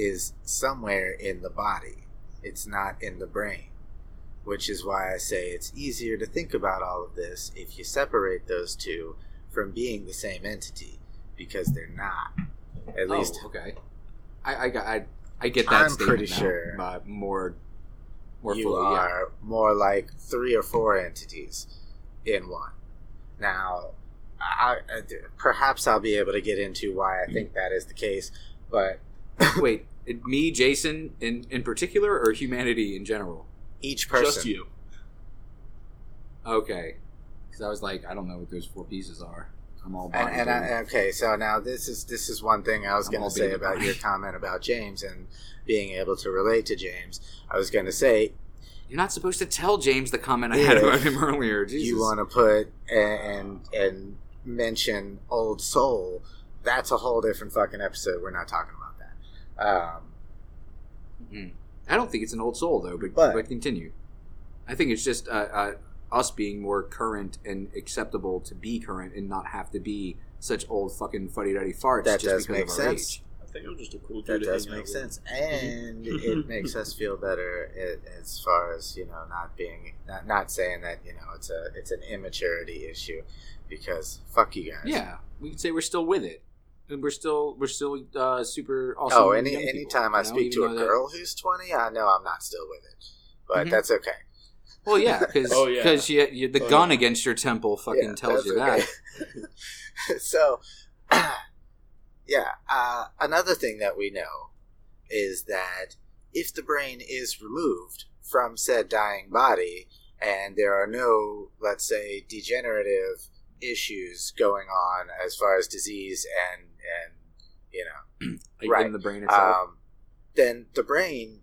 is somewhere in the body. It's not in the brain, which is why I say it's easier to think about all of this if you separate those two from being the same entity, because they're not. At least, okay. I get that. I'm pretty sure more you fully, are more like three or four entities in one. Now, perhaps I'll be able to get into why I think that is the case, but. Wait, me, Jason, in particular, or humanity in general? Each person. Just you. Okay. Because I was like, I don't know what those four pieces are. I'm all body. Okay, so now this is one thing I was going to say about your comment about James and being able to relate to James. I was going to say... You're not supposed to tell James the comment I had about him earlier. Jesus. You want to put and mention Old Soul, that's a whole different fucking episode. We're not talking about. I don't think it's an old soul though, but continue. I think it's just us being more current and acceptable to be current and not have to be such old fucking fuddy-duddy farts. That just does make sense. Age. I think it was just a cool dude. That does make sense, and it makes us feel better as far as not saying that it's an immaturity issue, because fuck you guys. Yeah, we can say we're still with it. And we're still super awesome. Oh, anytime I speak to a girl who's 20, I know I'm not still with it, but that's okay. Well, yeah, because the gun against your temple fucking tells you that. So, another thing that we know is that if the brain is removed from said dying body and there are no, let's say, degenerative issues going on as far as disease and you know, like in the brain itself, then the brain,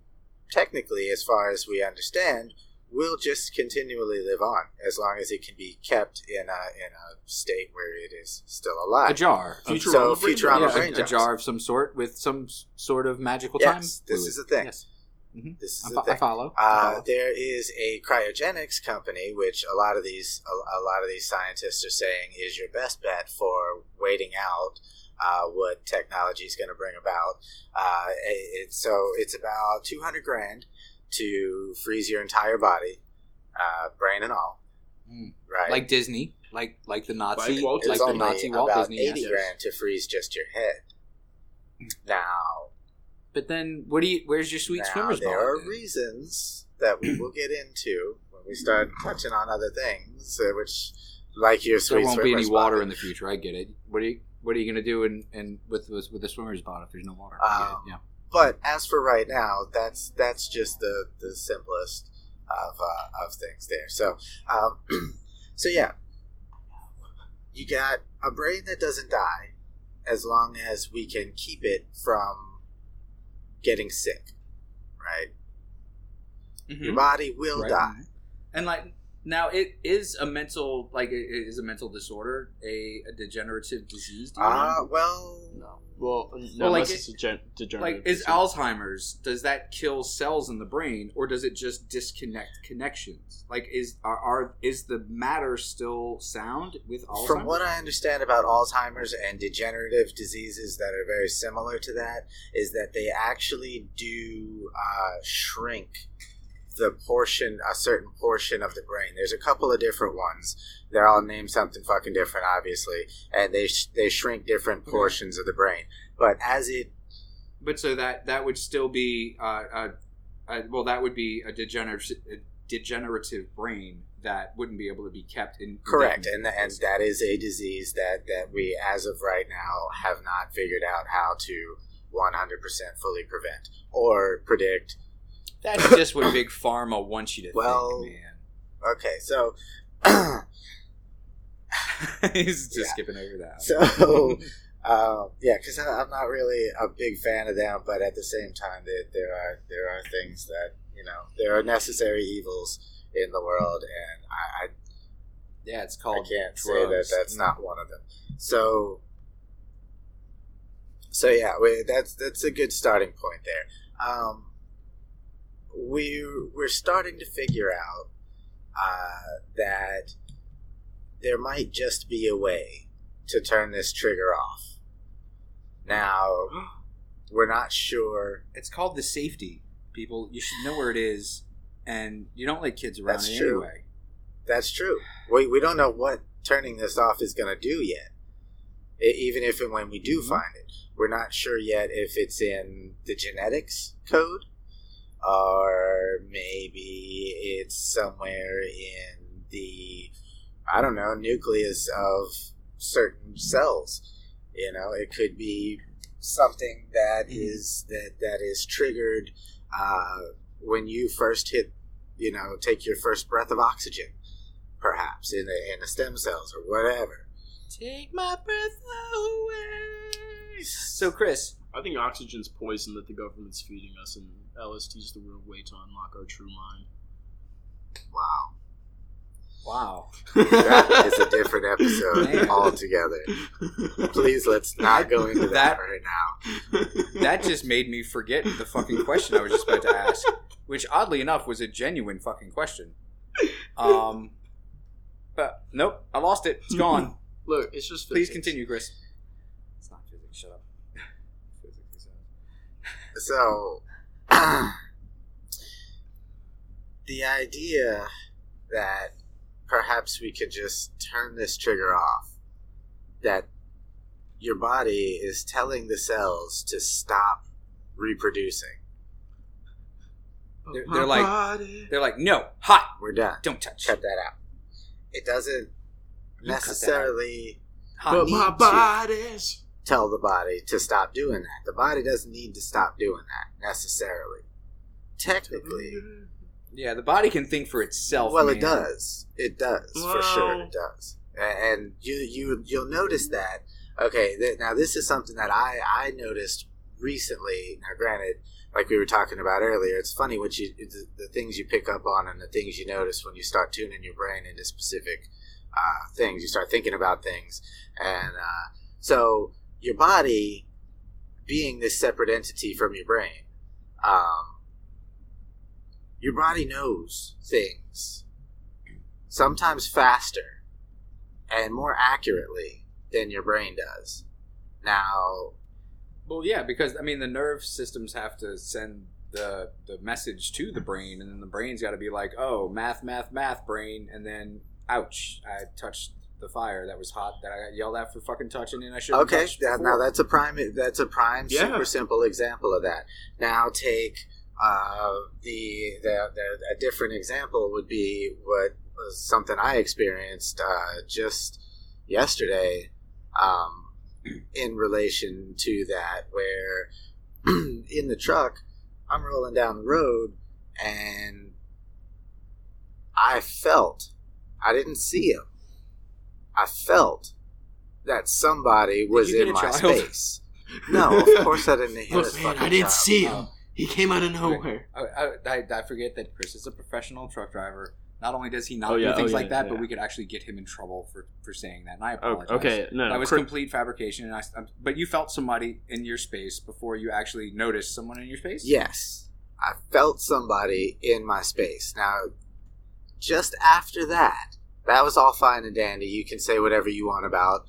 technically, as far as we understand, will just continually live on as long as it can be kept in a state where it is still alive. A jar. A jar of some sort with some sort of magical time. Yes, this is a thing. Yes. Mm-hmm. I follow. There is a cryogenics company, which a lot of these scientists are saying is your best bet for waiting out what technology is going to bring about. So it's about $200,000 to freeze your entire body, brain and all. Mm. Right? Like Disney, like the Nazi, Walt Disney. $80,000 to freeze just your head. Now. But then, where's your sweet swimmer's ball? There are reasons that we will get into when we start touching on other things, which, like your sweet swimmer's ball. There won't be any water in the future. I get it. What are you going to do with the swimmer's ball if there's no water? Yeah. But as for right now, that's just the simplest of things there. So, you got a brain that doesn't die as long as we can keep it from getting sick, right? Mm-hmm. Your body will die, and like now, it is a mental disorder, a degenerative disease. It's Alzheimer's. Does that kill cells in the brain, or does it just disconnect connections? Like, is the matter still sound with Alzheimer's? From what I understand about Alzheimer's and degenerative diseases that are very similar to that, is that they actually do shrink a certain portion of the brain. There's a couple of different ones. They're all named something fucking different, obviously, and they shrink different portions of the brain. But so that would still be that would be a degenerative brain that wouldn't be able to be kept in correct. And that is a disease that we, as of right now, have not figured out how to 100% fully prevent or predict. That's just what Big Pharma wants you to think, man. Okay, so... He's just skipping over that. So, because I'm not really a big fan of them, but at the same time, there are things that, you know, there are necessary evils in the world, and it's called drugs. Say that's not one of them. So that's a good starting point there. We're starting to figure out that there might just be a way to turn this trigger off. Now, we're not sure. It's called the safety, people. You should know where it is, and you don't let kids around it anyway. That's true. We don't know what turning this off is going to do yet, even if and when we do find it. We're not sure yet if it's in the genetics code, or maybe it's somewhere in the, I don't know, nucleus of certain cells. You know, it could be something that is triggered when you first take your first breath of oxygen, perhaps in the stem cells or whatever. Take my breath away. So, Chris, I think oxygen's poison that the government's feeding us, and LSD's the real way to unlock our true mind. Wow. That is a different episode altogether. Please, let's not go into that right now. That just made me forget the fucking question I was just about to ask, which oddly enough was a genuine fucking question. But nope, I lost it. It's gone. Look, it's just physics. Please continue, Chris. It's not physics. Shut up. So, the idea that perhaps we could just turn this trigger off, that your body is telling the cells to stop reproducing. They're like, no, hot, we're done. Don't touch. Cut that out. It doesn't necessarily. But my body's tell the body to stop doing that. The body doesn't need to stop doing that necessarily. Technically, yeah, the body can think for itself. Well, man. It does wow. For sure. It does, and you'll notice that. Okay, now this is something that I noticed recently. Now, granted, like we were talking about earlier, it's funny what the things you pick up on and the things you notice when you start tuning your brain into specific things. You start thinking about things, and so your body being this separate entity from your brain. Your body knows things, sometimes faster and more accurately than your brain does. Now, well, yeah, because I mean the nerve systems have to send the message to the brain, and then the brain's got to be like, "Oh, math, brain," and then, "Ouch, I touched the fire that was hot that I got yelled at for fucking touching, and I shouldn't." Okay, now that's a prime, yeah. Super simple example of that. Now take. A different example would be what was something I experienced just yesterday in relation to that, where in the truck I'm rolling down the road and I didn't see him. I felt that somebody was in my space. No, of course I didn't hear his fucking child. I didn't see him. He came out of nowhere. I forget that Chris is a professional truck driver. Not only does he not do things like that, but we could actually get him in trouble for saying that. And I apologize. Okay, no, that was complete fabrication. And but you felt somebody in your space before you actually noticed someone in your space? Yes. I felt somebody in my space. Now, just after that was all fine and dandy. You can say whatever you want about,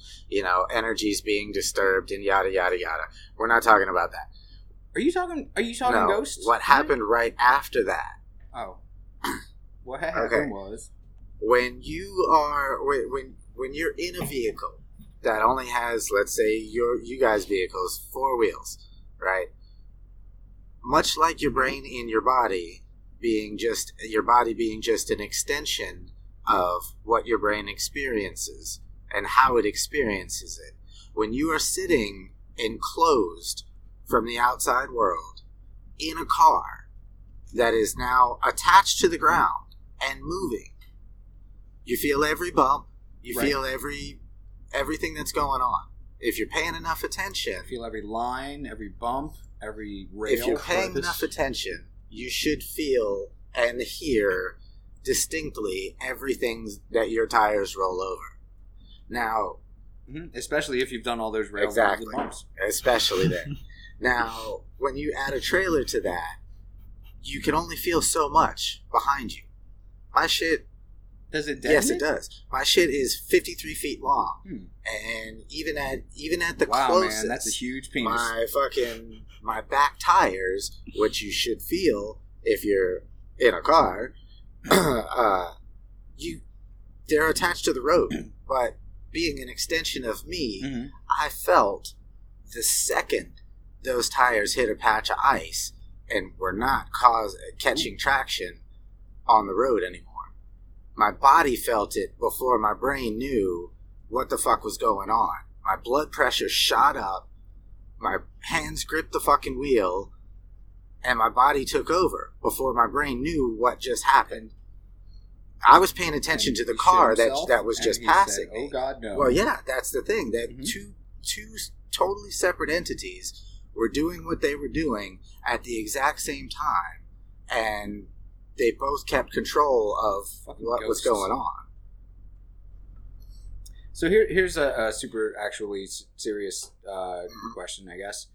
energies being disturbed and yada, yada, yada. We're not talking about that. Are you talking no, ghosts? What happened right after that? Oh. What happened was when you're in a vehicle that only has, let's say, you guys' vehicles, four wheels, right? Much like your brain in your body being just an extension of what your brain experiences and how it experiences it. When you are sitting enclosed from the outside world in a car that is now attached to the ground and moving, you feel every bump, you feel everything that's going on. If you're paying enough attention, you feel every line, every bump, every rail. If you're paying enough attention, you should feel and hear distinctly everything that your tires roll over. Now, especially if you've done all those rails and bumps. Especially then. Now, when you add a trailer to that, you can only feel so much behind you. My shit... Does it deaden? Yes, it does. My shit is 53 feet long. And even at the closest... Wow, man, that's a huge penis. My back tires, which you should feel if you're in a car, they're attached to the road. But being an extension of me, I felt the second... those tires hit a patch of ice and were not catching traction on the road anymore. My body felt it before my brain knew what the fuck was going on. My blood pressure shot up, my hands gripped the fucking wheel, and my body took over before my brain knew what just happened. I was paying attention to the car that was just passing me. Oh, God, no. Well, yeah, that's the thing. That two totally separate entities... were doing what they were doing at the exact same time, and they both kept control of what was going on. So here's a super actually serious question, I guess,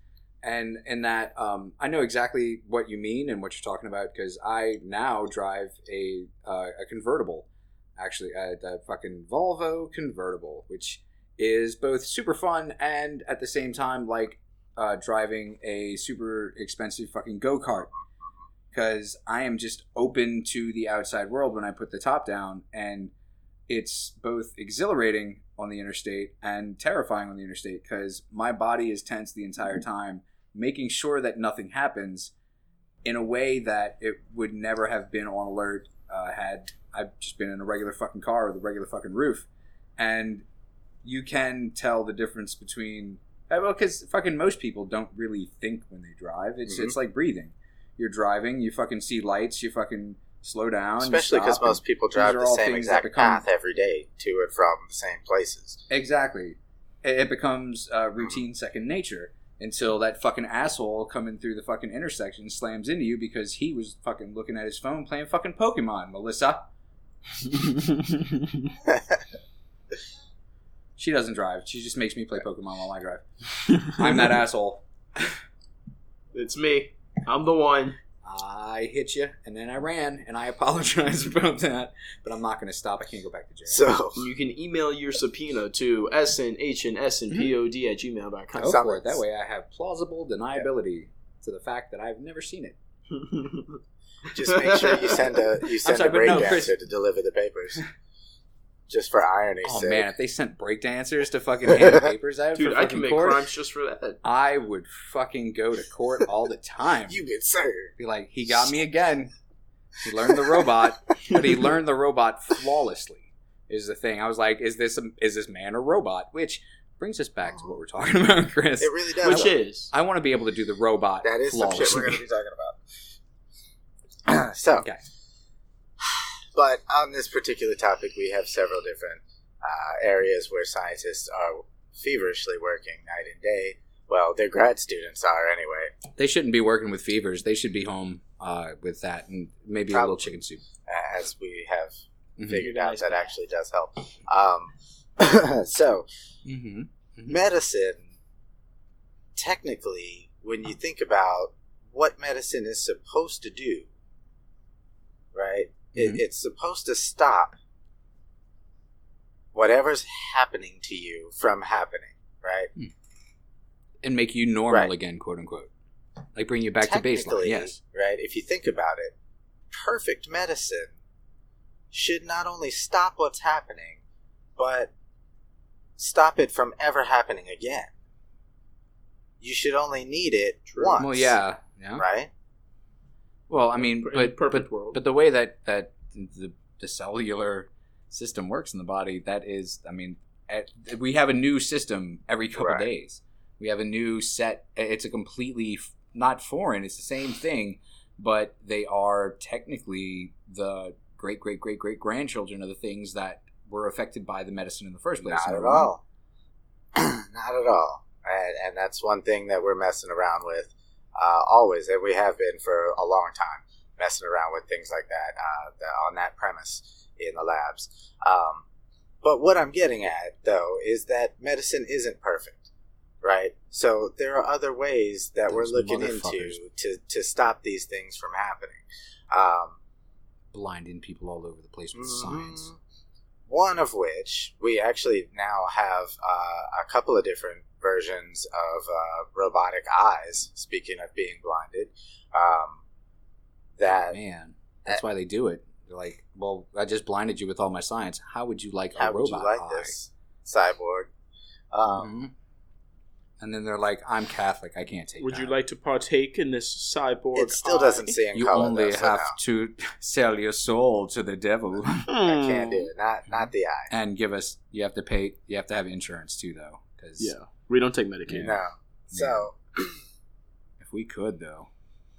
and in that I know exactly what you mean and what you're talking about because I now drive a convertible, actually a fucking Volvo convertible, which is both super fun and at the same time like. Driving a super expensive fucking go-kart because I am just open to the outside world when I put the top down, and it's both exhilarating on the interstate and terrifying on the interstate because my body is tense the entire time, making sure that nothing happens in a way that it would never have been on alert had I just been in a regular fucking car with a regular fucking roof. And you can tell the difference between... Well, because fucking most people don't really think when they drive. It's it's like breathing. You're driving, you fucking see lights, you fucking slow down. Especially because most people drive the same exact path every day to and from the same places. Exactly. It becomes routine second nature until that fucking asshole coming through the fucking intersection slams into you because he was fucking looking at his phone playing fucking Pokemon, Melissa. She doesn't drive. She just makes me play Pokemon while I drive. I'm that asshole. It's me. I'm the one. I hit you, and then I ran, and I apologize about that, but I'm not going to stop. I can't go back to jail. So you can email your subpoena to snhnspod@gmail.com. Go for it. That way I have plausible deniability to the fact that I've never seen it. Just make sure you send a break dancer to deliver the papers. Just for irony's sake. Oh, man, if they sent breakdancers to fucking hand papers out for fucking court... Dude, I can make crimes just for that. I would fucking go to court all the time. You get served. Be like, he got me again. He learned the robot, but he learned the robot flawlessly, is the thing. I was like, is this man a robot? Which brings us back to what we're talking about, Chris. It really does. I want to be able to do the robot flawlessly. That is some shit we're going to be talking about. So... Okay. But on this particular topic, we have several different areas where scientists are feverishly working night and day. Well, their grad students are, anyway. They shouldn't be working with fevers. They should be home with that and maybe probably a little chicken soup. As we have figured out, that actually does help. Medicine, technically, when you think about what medicine is supposed to do, right? It's supposed to stop whatever's happening to you from happening, right? And make you normal again, quote unquote. Like bring you back to baseline, yes. Right, if you think about it, perfect medicine should not only stop what's happening, but stop it from ever happening again. You should only need it once. Well, yeah. Right? Well, I mean, but the way that the cellular system works in the body, that is, I mean, we have a new system every couple of days. We have a new set. It's a completely not foreign. It's the same thing, but they are technically the great, great, great, great grandchildren of the things that were affected by the medicine in the first place. Not at all. Not at all. And that's one thing that we're messing around with. Always, and we have been for a long time, messing around with things like that on that premise in the labs. But what I'm getting at, though, is that medicine isn't perfect, right? So there are other ways that we're looking into to stop these things from happening. Blinding people all over the place with science. One of which, we actually now have a couple of different versions of robotic eyes, speaking of being blinded. That's why they do it. They're like, well, I just blinded you with all my science. How would you like a robot eye? How would you like this, cyborg? And then they're like, I'm Catholic, I can't take it. Would you like to partake in this cyborg eye? It still doesn't say in color. You only have to sell your soul to the devil. I can't do it. Not the eye. And you have to have insurance too, though. Yeah, we don't take Medicaid. No. So, if we could, though,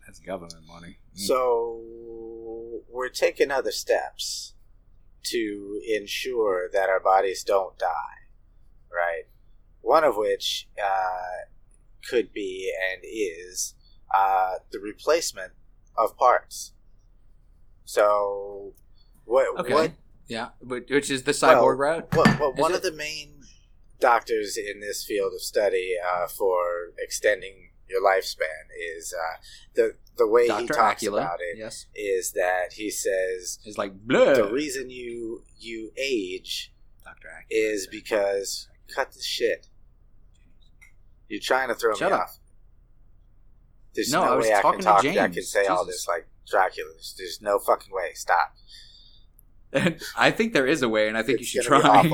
that's government money. So, we're taking other steps to ensure that our bodies don't die, right? One of which could be and is the replacement of parts. So, which is the cyborg route? Well, one of the main doctors in this field of study for extending your lifespan is the way Dr. he talks Acula, about it is that he says it's like bleh. The reason you age Dr. Acula, is because cut the shit. You're trying to throw me off. There's no way I can say all this like Dracula. There's no fucking way. Stop. And I think there is a way, and I think you should try.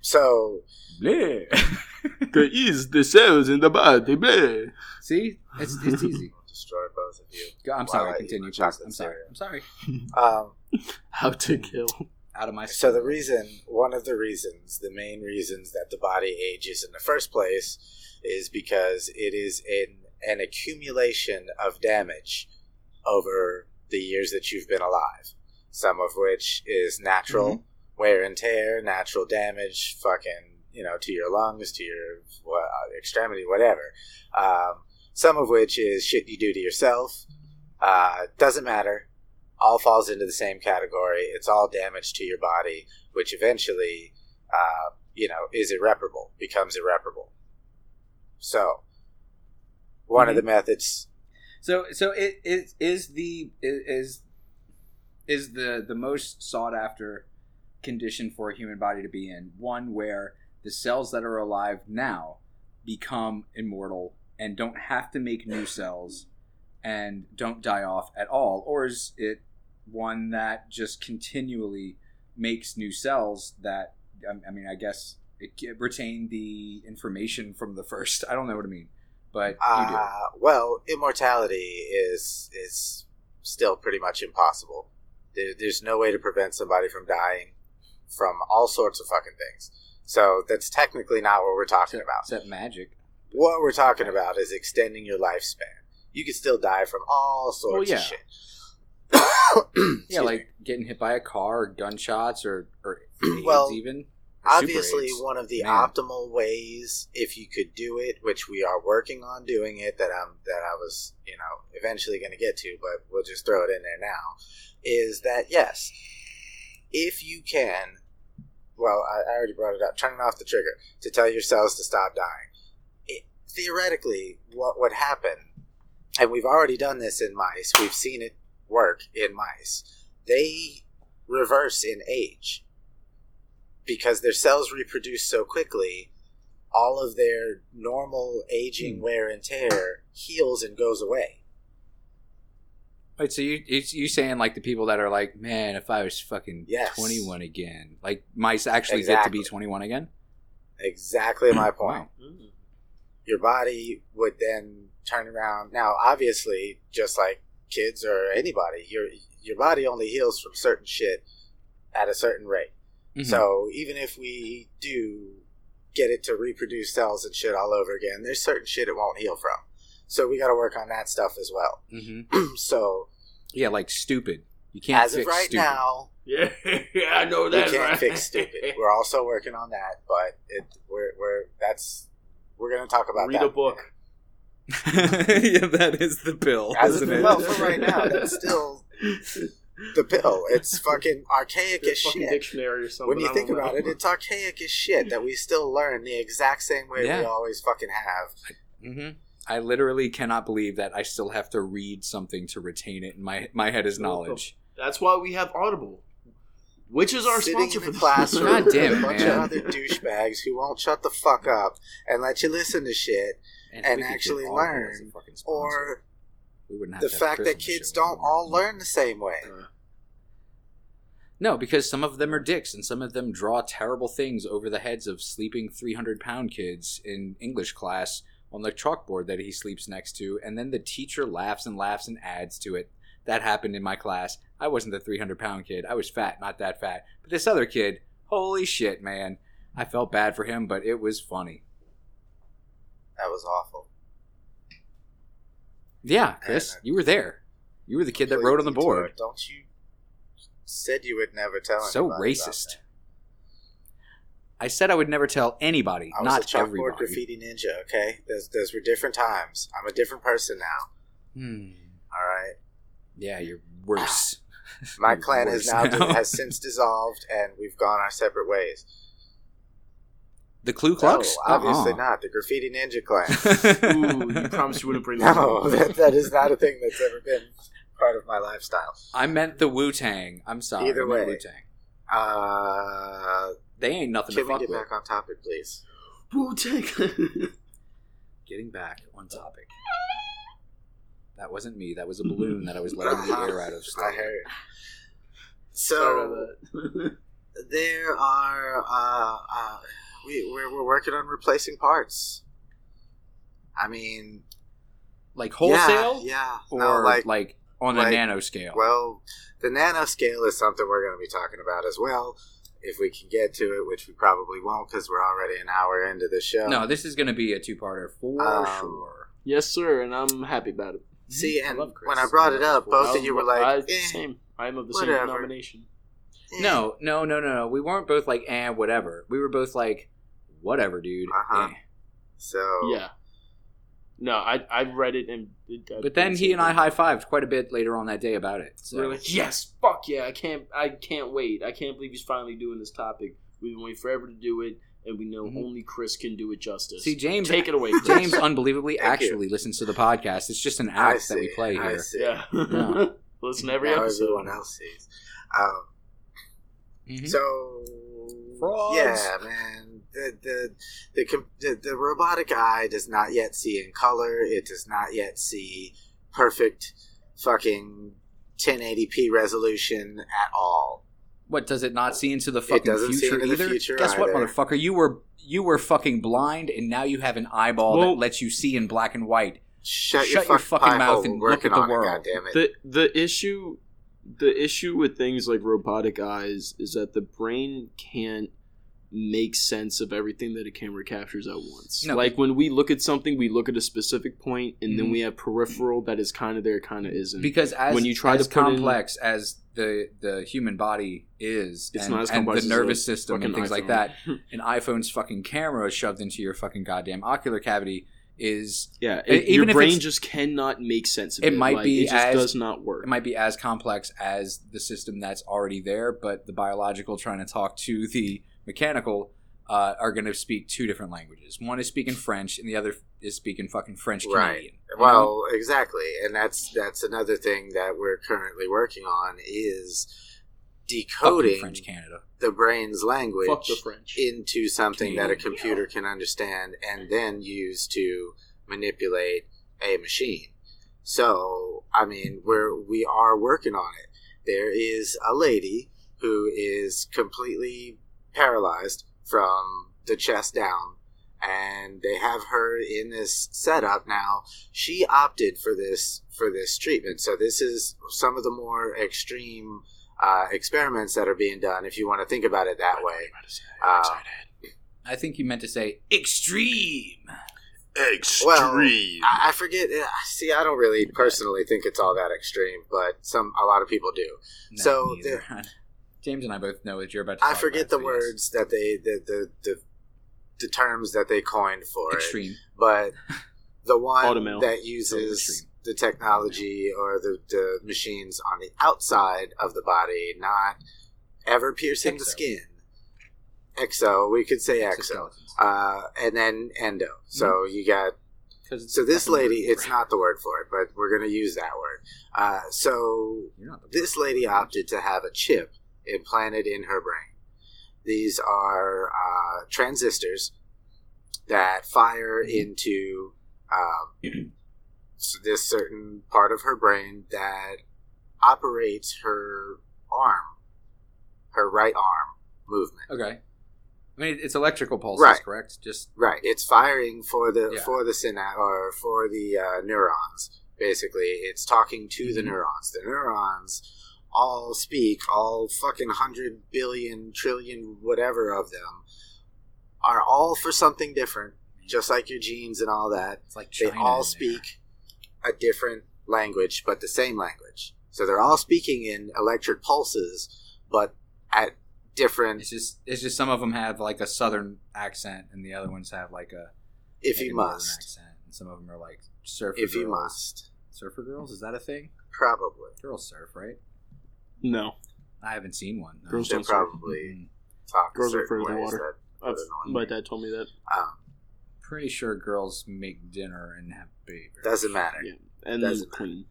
So, bleh. There is the cells in the body. Bleh. See, it's easy. Destroy both of you. I'm sorry. Continue. I'm sorry. How to kill. Out of my skin. So the main reasons that the body ages in the first place is because it is an accumulation of damage over the years that you've been alive. Some of which is natural wear and tear, natural damage, to your lungs, to your extremity, whatever. Some of which is shit you do to yourself. Doesn't matter. All falls into the same category. It's all damage to your body, which eventually, becomes irreparable. So, one of the methods. So it is the most sought after condition for a human body to be in, one where the cells that are alive now become immortal and don't have to make new cells and don't die off at all. Or is it one that just continually makes new cells that, I guess it retain the information from the first? I don't know what I mean, but you do. Well, immortality is still pretty much impossible. There's no way to prevent somebody from dying from all sorts of fucking things. So that's technically not what we're talking about. Except magic. What we're talking about is extending your lifespan. You can still die from all sorts of shit. Yeah, getting hit by a car or gunshots or AIDS even. Obviously, one of the optimal ways, if you could do it, which we are working on doing it, that I was, eventually going to get to, but we'll just throw it in there now, is that, yes, if you can, well, I already brought it up, turning off the trigger to tell your cells to stop dying. Theoretically, what would happen, and we've already done this in mice, we've seen it work in mice, they reverse in age. Because their cells reproduce so quickly, all of their normal aging wear and tear heals and goes away. Wait, so you saying the people that are like, man, if I was fucking 21 again, mice actually get to be 21 again? Exactly my point. Wow. Your body would then turn around. Now, obviously, just like kids or anybody, your body only heals from certain shit at a certain rate. Mm-hmm. So even if we do get it to reproduce cells and shit all over again, there's certain shit it won't heal from. So we got to work on that stuff as well. Mm-hmm. So yeah, stupid. You can't fix stupid. As of right stupid. Now, yeah, I know that. You can't fix stupid. We're also working on that, but we're going to talk about that. Read a book. Yeah, that is the pill, isn't it? Well, for right now, that's still. The pill. It's fucking archaic as shit. Dictionary or something. When you think about it, it's archaic as shit that we still learn the exact same way we always fucking have. I literally cannot believe that I still have to read something to retain it in my head as knowledge. That's why we have Audible, which is our sponsor for the classroom. God damn, a bunch of other douchebags who won't shut the fuck up and let you listen to shit and actually learn. Or the fact that kids don't all learn the same way. No, because some of them are dicks, and some of them draw terrible things over the heads of sleeping 300-pound kids in English class on the chalkboard that he sleeps next to, and then the teacher laughs and laughs and adds to it. That happened in my class. I wasn't the 300-pound kid. I was fat, not that fat. But this other kid, holy shit, man. I felt bad for him, but it was funny. That was awful. Yeah, Chris, you were there. You were the kid that wrote on the board. Don't you... said you would never tell anybody. So racist. I said I would never tell anybody, not everybody. I was a chalkboard graffiti ninja, okay? Those were different times. I'm a different person now. All right? Yeah, you're worse. My clan has since dissolved, and we've gone our separate ways. The Ku Klux? No, obviously not. The Graffiti Ninja clan. Ooh, you promised you wouldn't bring that up. No, that is not a thing that's ever been... part of my lifestyle. I meant the Wu-Tang. I'm sorry. Either way, Wu-Tang. They ain't nothing to fuck with. Can we get back on topic, please? Wu-Tang. Getting back on topic. That wasn't me. That was a balloon that I was letting the air out of. I heard. So there are we're working on replacing parts. I mean, like wholesale, yeah, or no, like on a nano scale. Well, the nano scale is something we're going to be talking about as well, if we can get to it, which we probably won't because we're already an hour into the show. No, this is going to be a two-parter for sure. Yes, sir, and I'm happy about it. See, and when I brought it up, both of you were like, same. I am of the same denomination. No. We weren't both like, whatever. We were both like, whatever, dude. Uh-huh. So. Yeah. No, I read it and... But then he and I high-fived quite a bit later on that day about it. So. We were like, yes, fuck yeah, I can't wait. I can't believe he's finally doing this topic. We've been waiting forever to do it, and we know only Chris can do it justice. See, James... Take it away, Chris. James, unbelievably, actually listens to the podcast. It's just an act that we play here. Yeah. Yeah. Listen to every episode. Everyone else sees. So... Frauds. Yeah, man. The robotic eye does not yet see in color. It does not yet see perfect fucking 1080p resolution at all. What, does it not see into the fucking future either? Guess what, motherfucker? You were fucking blind, and now you have an eyeball that lets you see in black and white. Shut your fucking mouth and look at the world. The issue with things like robotic eyes is that the brain can't make sense of everything that a camera captures at once. No. Like, when we look at something, we look at a specific point, and then we have peripheral that is kind of there, kind of isn't. Because as the human body is, it's not as complex, and the nervous system and things like that, an iPhone's fucking camera shoved into your fucking goddamn ocular cavity is... Yeah, your brain just cannot make sense of it. It does not work. It might be as complex as the system that's already there, but the biological trying to talk to the mechanical are going to speak two different languages. One is speaking French, and the other is speaking fucking French-Canadian. Right. Well, exactly. And that's another thing that we're currently working on is decoding French Canada. The brain's language into something that a computer can understand and then use to manipulate a machine. So, I mean, we are working on it. There is a lady who is completely paralyzed from the chest down, and they have her in this setup now. She opted for this treatment. So this is some of the more extreme experiments that are being done, if you want to think about it that way. I think you meant to say extreme. Well, I forget. See, I don't really personally think it's all that extreme, but a lot of people do. No, so James and I both know that you're about to talk about the words that they the terms that they coined for extreme. It, but the one Automil. That uses. The technology or the machines on the outside of the body, not ever piercing the skin. Exo, we could say exo. And then endo. So you got... So this lady, it's not the word for it, but we're going to use that word. So this lady opted to have a chip implanted in her brain. These are transistors that fire into... this certain part of her brain that operates her right arm movement. Okay. I mean, it's electrical pulses, correct? Right. It's firing for the synapse or for the neurons. Basically, it's talking to the neurons. The neurons all speak, all fucking 100 billion, trillion, whatever of them are all for something different, just like your genes and all that. It's like China, they all speak a different language, but the same language. So they're all speaking in electric pulses, but at different... It's just some of them have like a southern accent, and the other ones have like a... If you must. Accent, and some of them are like surfer girls. If you must. Surfer girls? Is that a thing? Probably. Girls surf, right? No. I haven't seen one. No. Girls don't probably talk girls are further water. My dad told me that. Pretty sure girls make dinner and have babies. Doesn't matter. Yeah. And doesn't clean.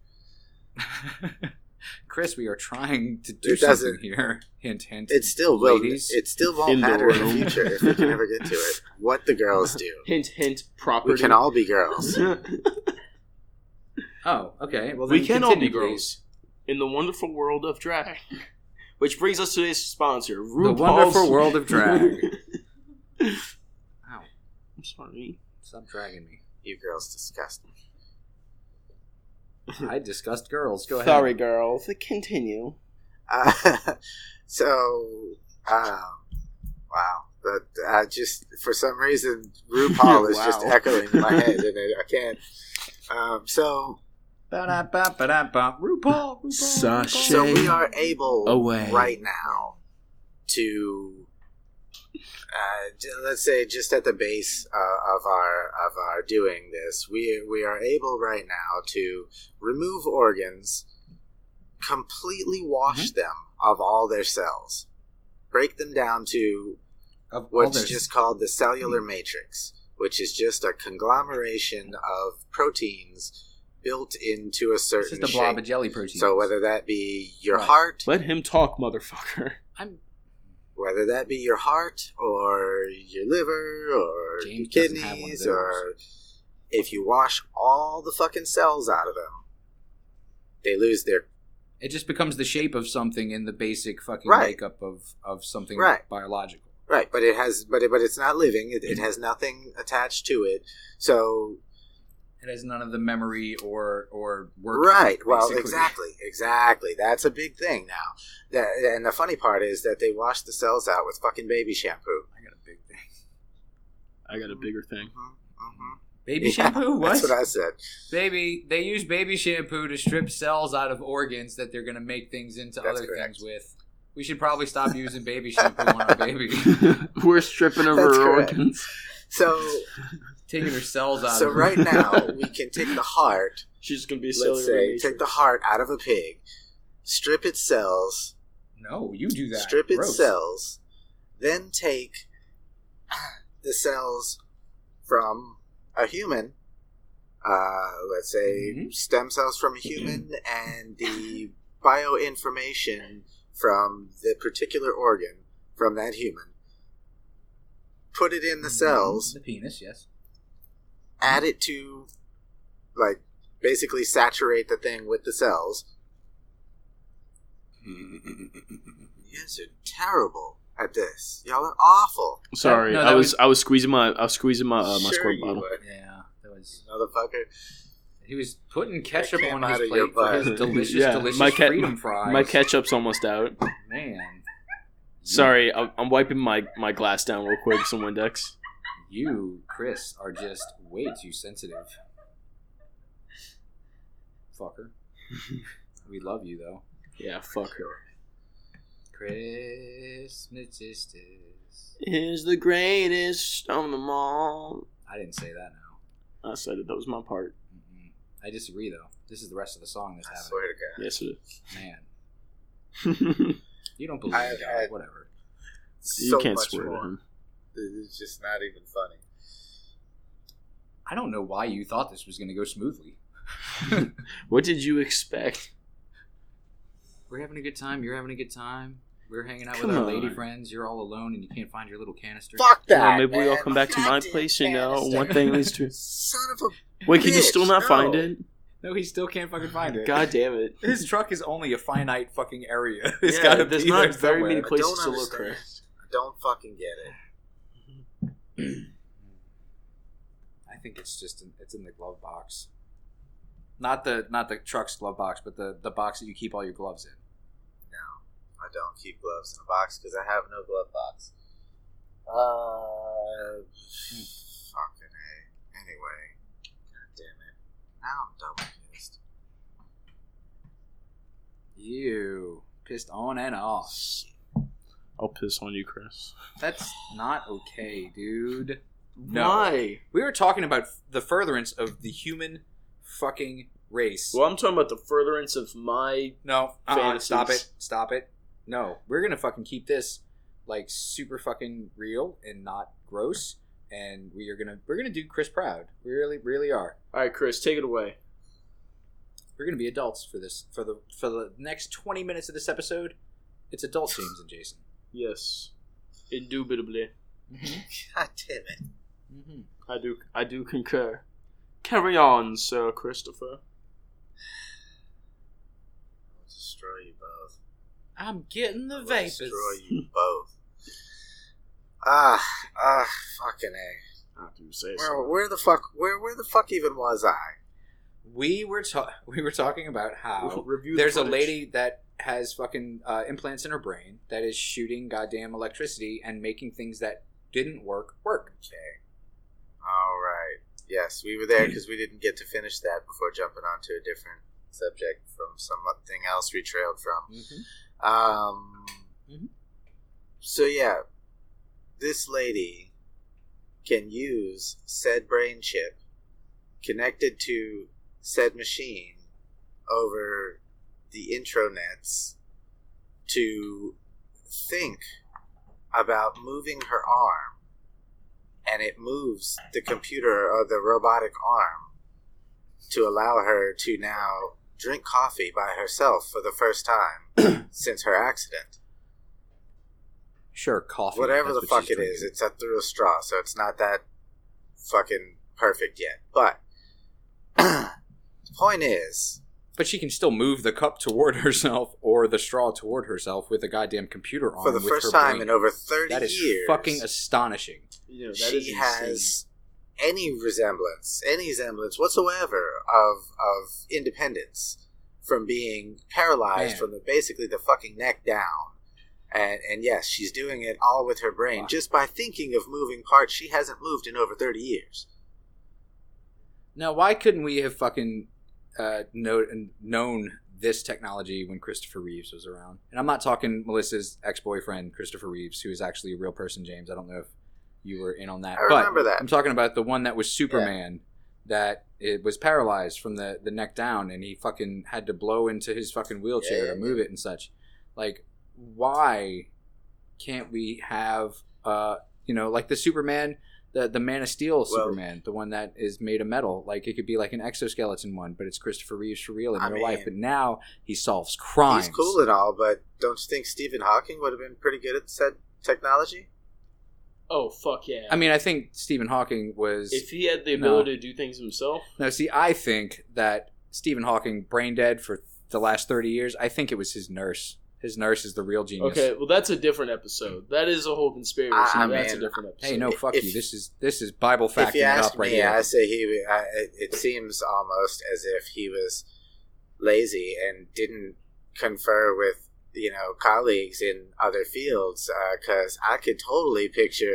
Chris, we are trying to do something here. Hint, hint. It still ladies. Will. It still won't matter in the future if we can ever get to it. What the girls do. Hint, hint. Property. We can all be girls. Oh, okay. Well, then we can all be girls in the wonderful world of drag. Which brings us to today's sponsor, RuPaul's... The Wonderful World of Drag. Ow. I'm sorry. Stop dragging me. You girls disgust me. I disgust girls. Go ahead. Sorry, girls. Continue. Wow. But just for some reason, RuPaul is just echoing in my head, and I can't. RuPaul. So we are able right now to let's say just at the base of our doing this, we are able right now to remove organs, completely wash them of all their cells, break them down to what's just called the cellular matrix, which is just a conglomeration of proteins built into a certain shape. It's just a blob of jelly protein. So whether that be your heart... Let him talk, motherfucker. Whether that be your heart or your liver or your kidneys, or if you wash all the fucking cells out of them, they lose their... It just becomes the shape of something in the basic fucking makeup of something biological. Right, but it has, but it's not living. It has nothing attached to it, so it has none of the memory or work. Right. Well, exactly. That's a big thing now. And the funny part is that they wash the cells out with fucking baby shampoo. I got a big thing. I got a bigger thing. Baby shampoo? What? That's what I said. They use baby shampoo to strip cells out of organs that they're going to make things into things with. We should probably stop using baby shampoo on our baby. We're stripping of her organs. So taking her cells out. So of her. Right now we can take the heart. She's gonna be silly. Let's say take the heart out of a pig, strip its cells. No, you do that. Strip its cells, then take the cells from a human. Let's say stem cells from a human and the bioinformation from the particular organ from that human, put it in the cells, the penis, add it to, like, basically saturate the thing with the cells. Yes, you're terrible at this. Y'all are awful. Sorry, no, I was squeezing my squirt bottle. Yeah, that was motherfucker. He was putting ketchup on his plate for his delicious, delicious freedom fries. My ketchup's almost out. Man. Sorry, I'm wiping my glass down real quick, some Windex. You, Chris, are just way too sensitive. Fucker. We love you, though. Yeah, fuck her. Christmas is the greatest of them all. I didn't say that now. I said it. That was my part. I disagree, though. This is the rest of the song that's happening. I swear to God. Yes, it is. Man. You don't believe it, God. Whatever. You can't swear to him. It's just not even funny. I don't know why you thought this was going to go smoothly. What did you expect? We're having a good time. You're having a good time. We're hanging out with our lady friends. You're all alone, and you can't find your little canister. Fuck that, maybe we all come back to my place, you know. One thing leads to... Son of a Wait, bitch, can you still not find it? No, he still can't fucking find it. God damn it. His truck is only a finite fucking area. It's gotta there's be not very many places to look for. I don't fucking get it. I think it's just it's in the glove box. Not the truck's glove box, but the box that you keep all your gloves in. I don't keep gloves in a box because I have no glove box. Fucking A. Anyway. God damn it. Now I'm double pissed. You. Pissed on and off. I'll piss on you, Chris. That's not okay, dude. No. Why? We were talking about the furtherance of the human fucking race. Well, I'm talking about the furtherance of my fantasies. Stop it. No, we're going to fucking keep this, like, super fucking real and not gross, and we're going to do Chris proud. We really, really are. All right, Chris, take it away. We're going to be adults for this, for the next 20 minutes of this episode. It's adult James and Jason. Yes. Indubitably. God damn it. Mm-hmm. I do concur. Carry on, Sir Christopher. I'll destroy you both. I'm getting the vapors. Destroy you both. Fucking A. Where the fuck even was I? We were talking about how there's a lady that has fucking implants in her brain that is shooting goddamn electricity and making things that didn't work. Okay. All right. Yes, we were there because we didn't get to finish that before jumping onto a different subject from something else we trailed from. Mm-hmm. So yeah, this lady can use said brain chip connected to said machine over the intronets to think about moving her arm, and it moves the computer or the robotic arm to allow her to now drink coffee by herself for the first time since her accident. Sure, coffee. Whatever the fuck it is, it's up through a straw, so it's not that fucking perfect yet. But the point is... But she can still move the cup toward herself or the straw toward herself with a goddamn computer arm. For the first time in over 30 years. That is fucking astonishing. You know, she has any resemblance whatsoever of independence from being paralyzed from basically the fucking neck down. And yes, she's doing it all with her brain. Wow. Just by thinking of moving parts she hasn't moved in over 30 years. Now, why couldn't we have fucking known this technology when Christopher Reeves was around? And I'm not talking Melissa's ex-boyfriend, Christopher Reeves, who is actually a real person, James. I don't know if you were in on that. I remember that. I'm talking about the one that was Superman, that it was paralyzed from the neck down, and he fucking had to blow into his fucking wheelchair to move it and such. Like, why can't we have, like the Superman... The Man of Steel Superman, the one that is made of metal. Like, it could be like an exoskeleton one, but it's Christopher Reeves for real in real life. But now he solves crimes. He's cool and all, but don't you think Stephen Hawking would have been pretty good at said technology? Oh, fuck yeah. I mean, I think Stephen Hawking was... If he had the ability to do things himself? No, see, I think that Stephen Hawking, brain dead for the last 30 years, I think it was his nurse. His nurse is the real genius. Okay, well, that's a different episode. That is a whole conspiracy. That's a different episode. Hey, no, fuck you. This is Bible facting up right here. I say it seems almost as if he was lazy and didn't confer with colleagues in other fields, because I could totally picture.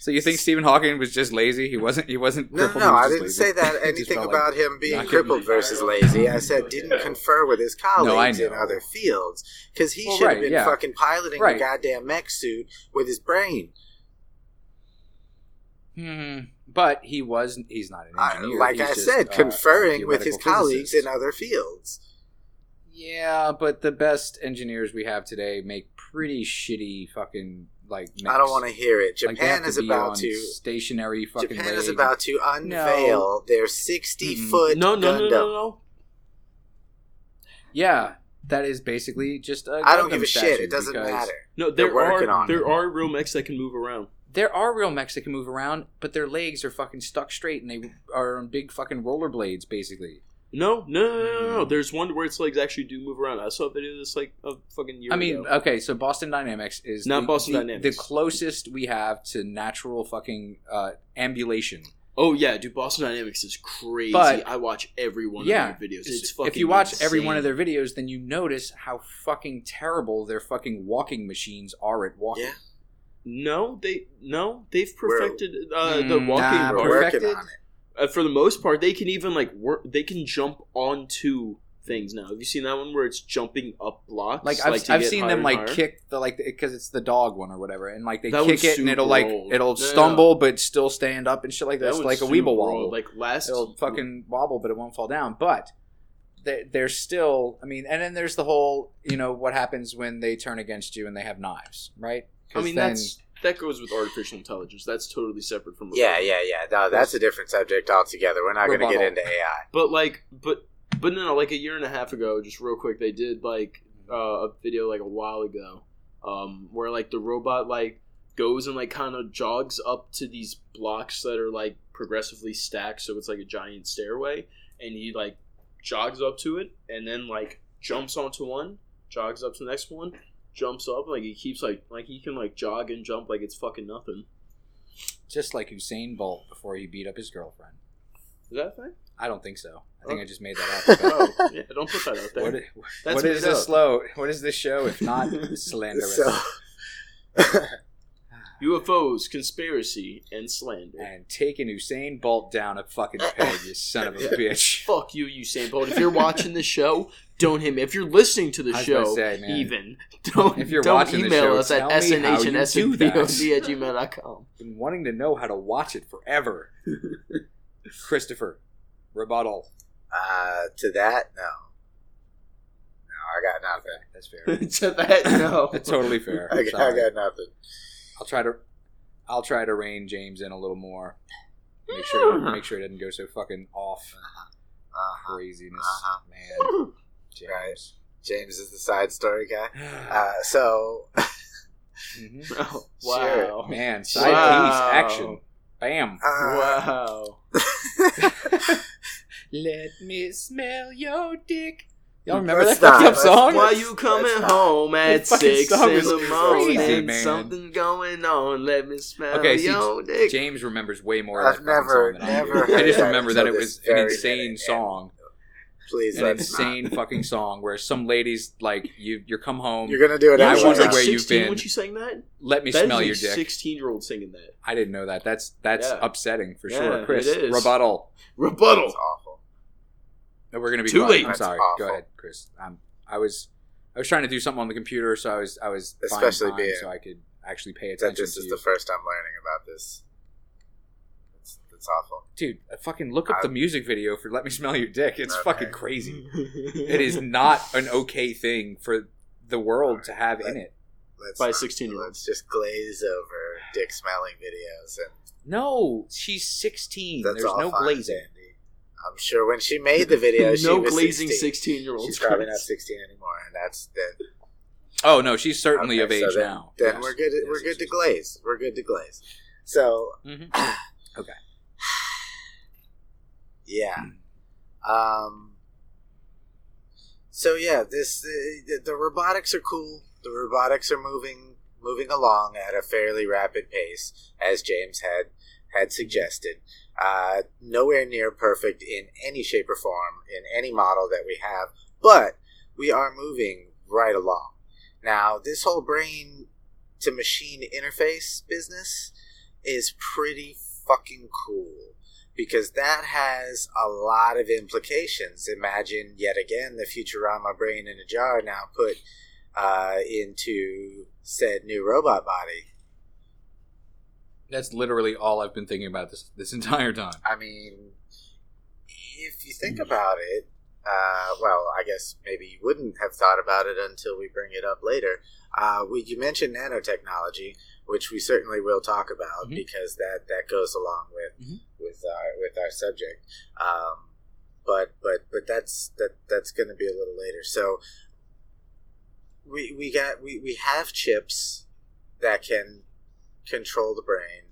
So you think Stephen Hawking was just lazy? He wasn't. No, I didn't say that anything about him being crippled versus lazy. I said didn't confer with his colleagues in other fields, because he should have been fucking piloting a goddamn mech suit with his brain. But he wasn't. He's not an engineer. Conferring with his colleagues in other fields. Yeah, but the best engineers we have today make pretty shitty fucking mix. I don't want to hear it. Japan is about to unveil their 60-foot Gundam. No. Yeah, that is basically just a Gundam. I don't give a shit. It doesn't matter. No, there are real mechs that can move around. There are real mechs that can move around, but their legs are fucking stuck straight and they are on big fucking rollerblades, basically. No. There's one where its legs actually do move around. I saw a video of this a fucking year ago. Okay, so Boston Dynamics is the closest we have to natural fucking ambulation. Oh, yeah, dude, Boston Dynamics is crazy. But I watch every one of their videos. It's fucking If you watch insane. Every one of their videos, then you notice how fucking terrible their fucking walking machines are at walking. Yeah. They've perfected the walking. We're working on it. For the most part, they can even work. They can jump onto things now. Have you seen that one where it's jumping up blocks? I've seen them kick the because it's the dog one or whatever, and they kick it and it'll stumble but still stand up and shit like that. It's like a Weeble wobble. It'll fucking wobble but it won't fall down. But they're still. I mean, and then there's the whole what happens when they turn against you and they have knives, right? I mean that goes with artificial intelligence. That's totally separate from... Yeah. No, that's a different subject altogether. We're not going to get into AI. But a year and a half ago, just real quick, they did, a video, a while ago, where, the robot, goes and, kind of jogs up to these blocks that are, progressively stacked, so it's, a giant stairway, and he, jogs up to it, and then, jumps onto one, jogs up to the next one, jumps up, like he keeps like he can like jog and jump like it's fucking nothing. Just like Usain Bolt before he beat up his girlfriend. Is that a thing? I don't think so. I think I just made that up. Oh, yeah, don't put that out there. What is this slow? What is this show if not slanderous? UFOs, conspiracy, and slander. And taking Usain Bolt down a fucking peg, you son of a bitch. Fuck you, Usain Bolt. If you're watching this show, don't hit me. If you're listening to the show, say, even, don't, if you're don't email the show, us at snh@gmail.com. I've been wanting to know how to watch it forever. Christopher, rebuttal. To that, no. No, I got nothing. That's fair. To that, no. That's totally fair. I got nothing. I'll try to rein James in a little more. Make sure it doesn't go so fucking off. Craziness, man. James is the side story guy. Oh, wow, sure. Man, side piece action. Bam. Wow. Let me smell your dick. Y'all remember that fucked up song? Why you coming home at 6 in the morning? Something going on. Let me smell your dick. James remembers way more of that fucking song than I do. I just remember that it was an insane song. Please, an insane fucking song where some ladies, like, you come home. You're going to do it. I wonder where you've been. When she sang that? Let me smell your dick. 16-year-old singing that. I didn't know that. That's upsetting for sure. Chris, rebuttal. Rebuttal. That's awful. No, we're gonna be too late. I'm sorry. Go ahead, Chris. I was trying to do something on the computer, so I was especially being so I could actually pay attention. That just is the first time learning about this. It's awful, dude. Fucking look up the music video for "Let Me Smell Your Dick." It's fucking crazy. It is not an okay thing for the world to have in it. By 16-year-olds, just glaze over dick smelling videos. And no, she's 16. There's no glazing. I'm sure when she made the video, she was 16-year-old. She's probably not 16 anymore, and that's that. Oh no, she's certainly of age now. Then we're good. We're good to glaze. We're good to glaze. So okay, yeah. So yeah, this the robotics are cool. The robotics are moving along at a fairly rapid pace, as James had suggested. Nowhere near perfect in any shape or form, in any model that we have, but we are moving right along. Now, this whole brain-to-machine interface business is pretty fucking cool, because that has a lot of implications. Imagine, yet again, the Futurama brain in a jar now put into said new robot body. That's literally all I've been thinking about this entire time. I mean, if you think about it, well, I guess maybe you wouldn't have thought about it until we bring it up later. You mentioned nanotechnology, which we certainly will talk about because that goes along with our subject. But that's going to be a little later. So we have chips that can control the brain,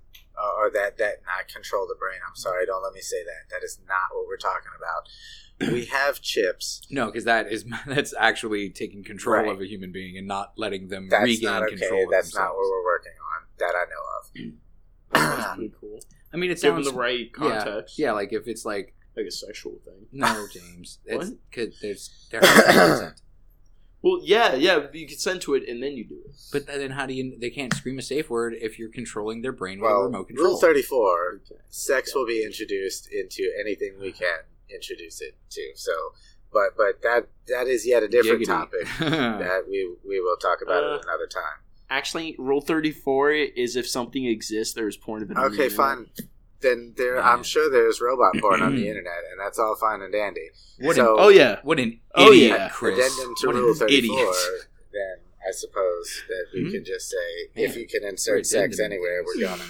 or that not control the brain. I'm sorry, don't let me say that. That is not what we're talking about. We have chips. No, because that's actually taking control of a human being and not letting them regain control. That's not what we're working on that I know of. That's pretty cool. I mean, it sounds in the right context. Yeah, like if it's like a sexual thing. No, James. What? Because there has to be consent. Well, yeah, you consent to it, and then you do it. But then how do you... They can't scream a safe word if you're controlling their brain with a remote control. Rule 34, sex will be introduced into anything we can introduce it to. So, but that is yet a different topic that we will talk about at another time. Actually, Rule 34 is if something exists, there's porn of it on the internet. Okay, fine. Then I'm sure there's robot porn on the internet, and that's all fine and dandy. What an idiot, Chris. Addendum to Rule 34, then I suppose that we can just say, if you can insert sex anywhere, we're gonna.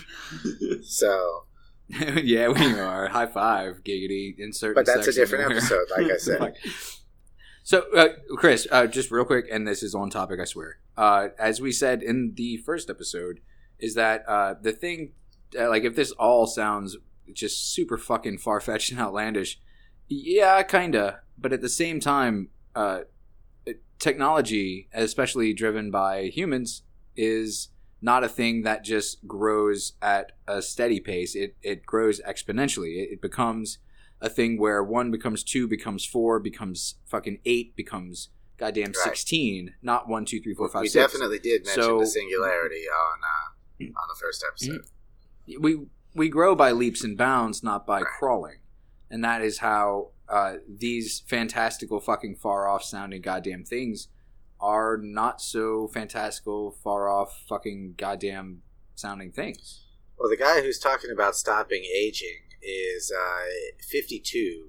So... yeah, we are. High five, giggity, insert sex. But that's a different episode, like I said. So, Chris, just real quick, and this is on topic, I swear. As we said in the first episode, is that the thing... like, if this all sounds just super fucking far-fetched and outlandish, yeah, kinda. But at the same time, technology, especially driven by humans, is not a thing that just grows at a steady pace. It grows exponentially. It becomes a thing where 1 becomes 2, becomes 4, becomes fucking 8, becomes goddamn 16, not 1, 2, 3, 4, 5, 6. We definitely did mention the singularity on the first episode. We grow by leaps and bounds, not by crawling. And that is how these fantastical fucking far-off sounding goddamn things are not so fantastical, far-off fucking goddamn sounding things. Well, the guy who's talking about stopping aging is 52,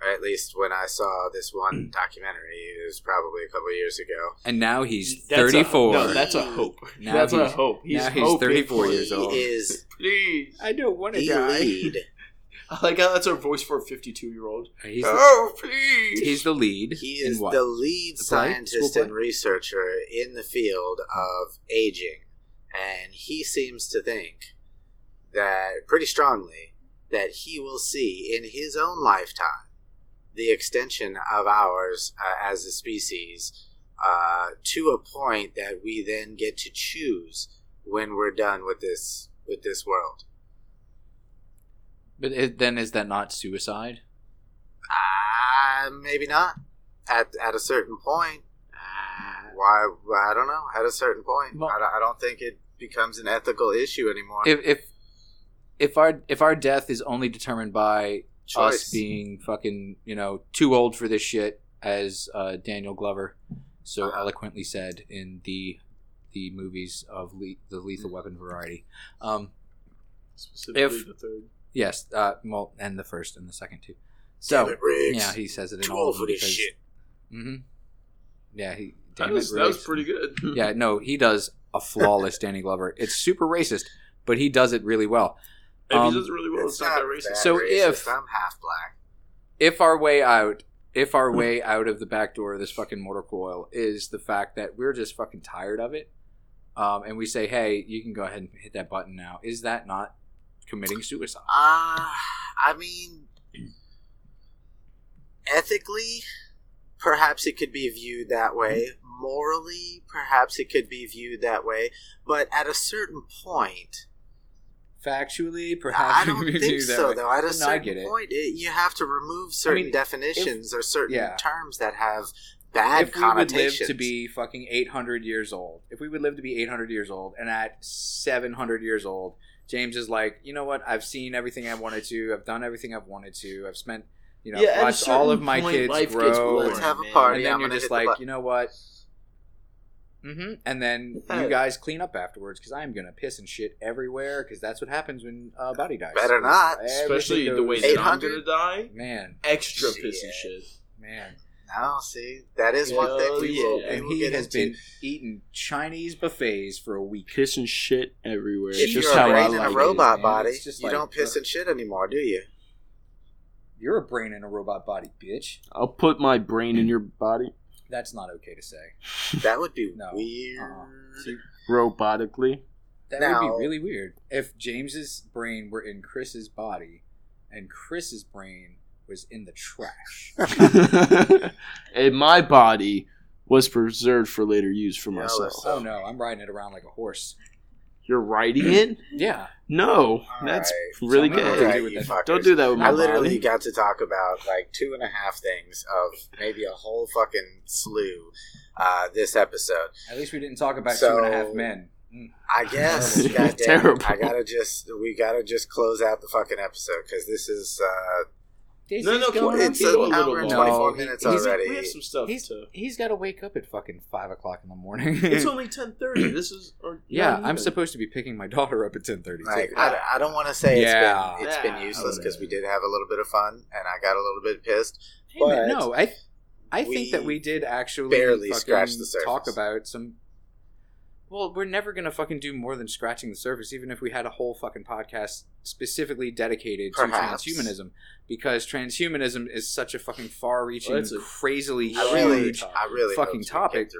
or at least when I saw this one documentary, it was probably a couple of years ago. And now he's 34. That's a hope. Now that's a hope. He's 34 years old. He is. Please. I don't want to die. Like, that's our voice for a 52-year-old. Please! He's the lead. He is the lead scientist and researcher in the field of aging. And he seems to think that, pretty strongly, that he will see in his own lifetime the extension of ours as a species to a point that we then get to choose when we're done with this world. But then is that not suicide? Maybe not. At a certain point. Why? I don't know. At a certain point. Well, I don't think it becomes an ethical issue anymore. If our death is only determined by choice. Us being fucking, too old for this shit, as Daniel Glover so eloquently said in the movies of the Lethal Weapon variety. Specifically the third. Yes, well, and the first and the second too. So yeah, he says it in all of them. Shit. Mm-hmm. Yeah, that was pretty good. Yeah, no, he does a flawless Danny Glover. It's super racist, but he does it really well. If he does it really well, it's not that racist. So racist. If I'm half black, if our way out of the back door of this fucking mortal coil is the fact that we're just fucking tired of it, and we say, hey, you can go ahead and hit that button now. Is that not committing suicide? I mean, ethically, perhaps it could be viewed that way. Morally, perhaps it could be viewed that way. But at a certain point... Factually, perhaps it could be viewed that way. I don't think so, though. At a certain point, you have to remove certain definitions or certain terms that have bad connotations. If we would live to be fucking 800 years old, and at 700 years old, James is like, you know what? I've seen everything I wanted to. I've done everything I've wanted to. I've spent, watched all of my kids grow. Let's have a party. And then you're just like, you know what? Mm-hmm. And then you guys clean up afterwards because I'm going to piss and shit everywhere because that's what happens when body dies. Better not. Especially the way that I'm going to die. Man. Extra piss and shit. Man. Now, see, that is one thing we will. And he has been eating Chinese buffets for a week. Piss and shit everywhere. It's just how I like it. You're a brain in a robot body. You don't piss and shit anymore, do you? You're a brain in a robot body, bitch. I'll put my brain in your body. That's not okay to say. That would be weird. Robotically? That would be really weird. If James's brain were in Chris's body, and Chris's brain was in the trash. And my body was preserved for later use for myself. Oh, no. I'm riding it around like a horse. You're riding it? Yeah. No. All that's right. Really so good. Don't do that with my body. I literally got to talk about like 2.5 things of maybe a whole fucking slew this episode. At least we didn't talk about 2.5 men. I guess. God damn, terrible. We gotta just close out the fucking episode because this is... it's an hour and 24 minutes already. We have some stuff too. He's got to wake up at fucking 5 o'clock in the morning. It's only 10:30. This is... I'm supposed to be picking my daughter up at 10:30. Like, I don't want to say it's been useless because we did have a little bit of fun and I got a little bit pissed. Hey, but no, I think that we did actually barely scratch the surface. Talk about some... Well, we're never going to fucking do more than scratching the surface, even if we had a whole fucking podcast specifically dedicated to transhumanism, because transhumanism is such a fucking far-reaching, crazily huge fucking topic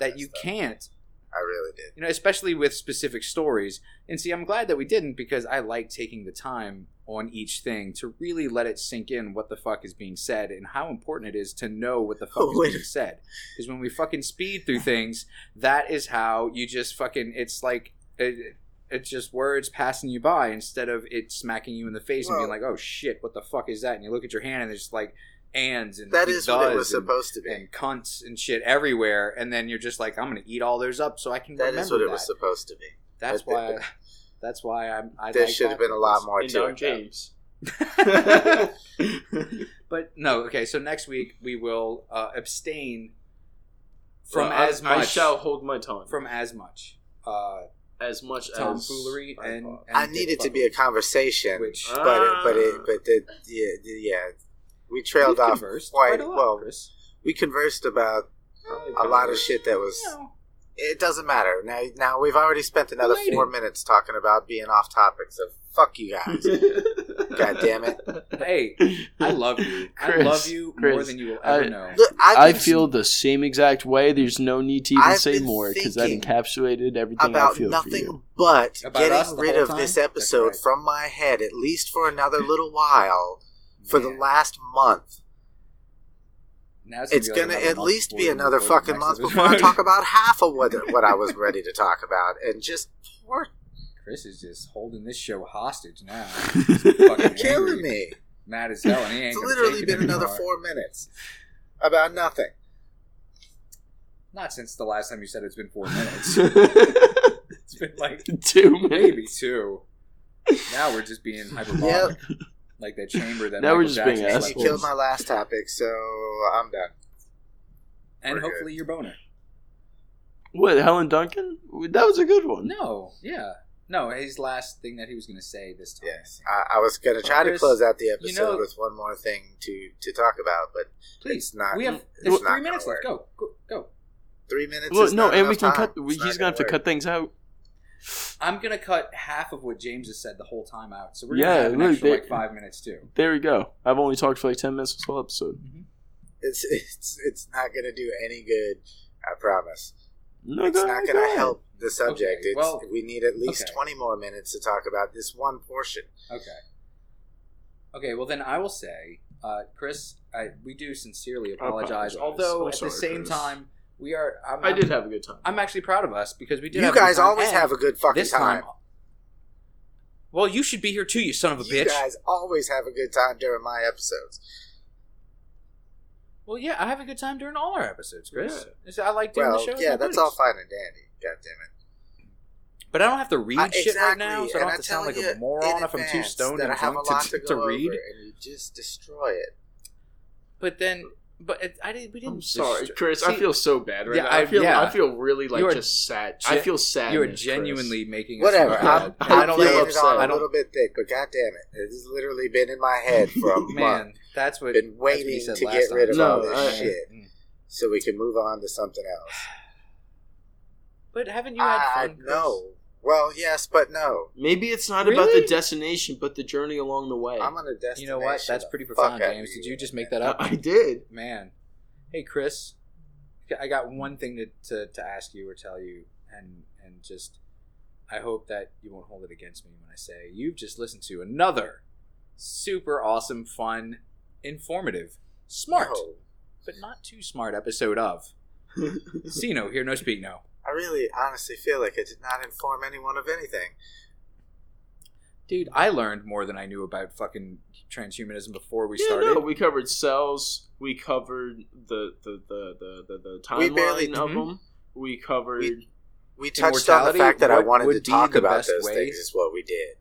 that you can't. I really did. Especially with specific stories. And see, I'm glad that we didn't because I like taking the time on each thing to really let it sink in what the fuck is being said and how important it is to know what the fuck is being said. Because when we fucking speed through things, that is how you just fucking, it's like, it's just words passing you by instead of it smacking you in the face and being like, oh shit, what the fuck is that? And you look at your hand and it's like, ands and that is what it was supposed to be, and cunts and shit everywhere, and then you're just like, I'm gonna eat all those up so I can remember that. That is what it was supposed to be. That's why I'm. There should have been a lot more to it, James. But no, okay. So next week we will abstain from as much. I shall hold my tongue from as much tomfoolery and I need it to be a conversation, which, we trailed off quite well. We conversed about a lot of shit that was. It doesn't matter. Now we've already spent another 4 minutes talking about being off topic, so fuck you guys. God damn it. Hey, I love you. Chris, I love you more than you will ever know. Look, I feel the same exact way. There's no need to even say more because that encapsulated everything I feel for you. But about getting rid of this episode from my head, at least for another little while, for the last month. It's going to at least be another fucking month before I talk about half of what I was ready to talk about. And just poor Chris is just holding this show hostage now. He's fucking killing me. Mad as hell. And he ain't. It's literally been another 4 minutes about nothing. Not since the last time you said it's been 4 minutes. It's been like 2 minutes. Maybe two. Now we're just being hyperbolic. Yep. Like that chamber that Michael Jackson being asked. He killed my last topic, so I'm done. And hopefully your boner. What, Helen Duncan? That was a good one. No, his last thing that he was going to say this time. Yes, I was going to try to close out the episode with one more thing to talk about, but please, it's not. We have 3 minutes left. Go. 3 minutes. Well, is no, not and we can time. Cut. He's going to have to cut things out. I'm going to cut half of what James has said the whole time out. So we're going to have an extra 5 minutes too. There we go. I've only talked for 10 minutes this whole episode. Mm-hmm. It's not going to do any good, I promise. No, it's not going to help the subject. Okay, we need at least 20 more minutes to talk about this one portion. Okay, well then I will say, Chris, we do sincerely apologize. Although the same Chris. Time... We are. I did have a good time. I'm actually proud of us because we did. You guys always have a good fucking time. Well, you should be here too, you son of a bitch. You guys always have a good time during my episodes. Well, yeah, I have a good time during all our episodes, Chris. Yeah. I like doing the show. Yeah, that's all fine and dandy. God damn it. But I don't have to read shit right now, so I don't have to sound like a moron if I'm too stoned and drunk to read. And you just destroy it. But then. But we didn't. I'm sorry, Chris. I feel so bad right now. I feel really like just sad. I feel sad. You are genuinely making us whatever. I don't know. I'm a little bit thick, but goddamn it, it has literally been in my head for a month. That's what been waiting what to get rid of all this shit, so we can move on to something else. But haven't you had fun? No. Well, yes, but no. Maybe it's not about the destination, but the journey along the way. I'm on a destination. You know what? That's pretty profound, James. Did you just make that up? I did. Man. Hey, Chris. I got one thing to ask you or tell you, and just I hope that you won't hold it against me when I say you've just listened to another super awesome, fun, informative, smart, but not too smart episode of See No, Hear No, Speak No. I really honestly feel like it did not inform anyone of anything. Dude, I learned more than I knew about fucking transhumanism before we started. No, we covered cells. We covered the timeline of them. We covered we touched on the fact that I wanted to talk about those things is what we did.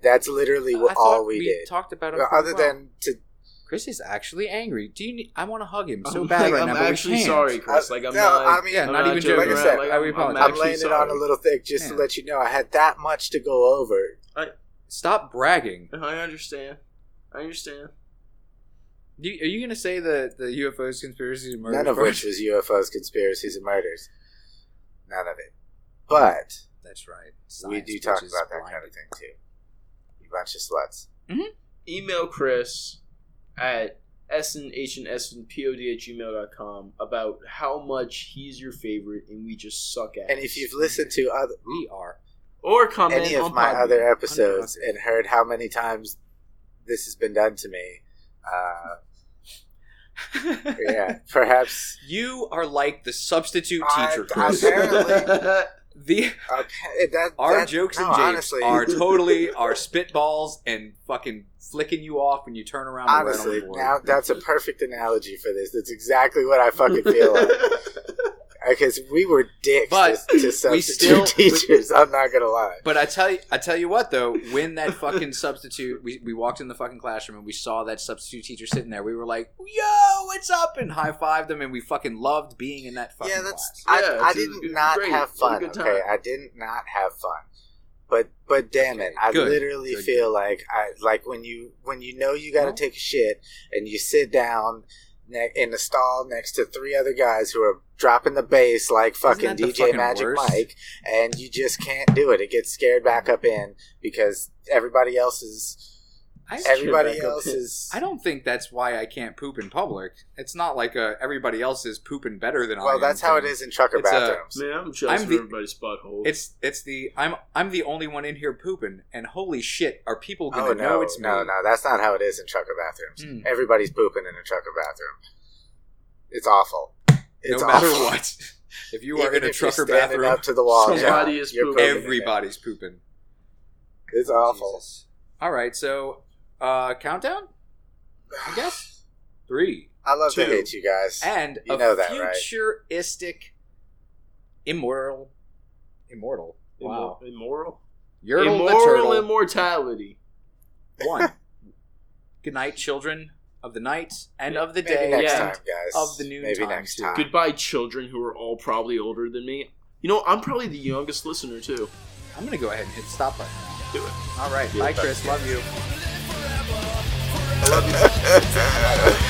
That's literally all we did. We talked about it other than to... Chris is actually angry. I want to hug him so bad right now. I'm actually sorry, Chris. I'm not even joking. Like I said, I'm laying it on a little thick just to let you know I had that much to go over. Stop bragging. I understand. Are you going to say the UFOs, conspiracies, and murders? None of which was UFOs, conspiracies, and murders. None of it. But that's right. Science, we do talk about that kind of thing too. You bunch of sluts. Mm-hmm. Email Chris at snhnspod@gmail.com about how much he's your favorite and we just suck at it. And if you've listened to other... We are or comment any of on my other episodes and heard how many times this has been done to me. Yeah, perhaps you are like the substitute teacher, Chris. Apparently. Our jokes and japes are totally our spitballs and fucking flicking you off when you turn around. Honestly, and now that's a perfect analogy for this. That's exactly what I fucking feel like. Because we were dicks to substitute teachers. I'm not gonna lie. But I tell you what though, when that fucking substitute, we walked in the fucking classroom and we saw that substitute teacher sitting there. We were like, "Yo, what's up?" and high fived them, and we fucking loved being in that fucking class. I did not have fun. Okay, I did not have fun. But damn it, I literally feel like when you know you got to take a shit and you sit down in the stall next to three other guys who are dropping the bass like fucking DJ fucking Magic worst? Mike, and you just can't do it. It gets scared back up in because everybody else is. I don't think that's why I can't poop in public. It's not like everybody else is pooping better than I am. Well, that's how it is in trucker bathrooms. I'm everybody's butthole. I'm the only one in here pooping, and holy shit, are people going to know it's me? No, that's not how it is in trucker bathrooms. Mm. Everybody's pooping in a trucker bathroom. It's awful. No matter what, if you are in a trucker bathroom, up to the wall, everybody's pooping. It's awful. Jesus. All right, so countdown, I guess. 3. I love to hate you guys, and you know that, right? Futuristic, immortal. Wow, immoral. Immortal immortality. 1. Good night, children of the night and of the day. Maybe next time, guys. Of the noon. Maybe next time. Goodbye, children who are all probably older than me. You know, I'm probably the youngest listener too. I'm gonna go ahead and hit stop button. Do it. All right. Bye, Chris. Love you. I love you.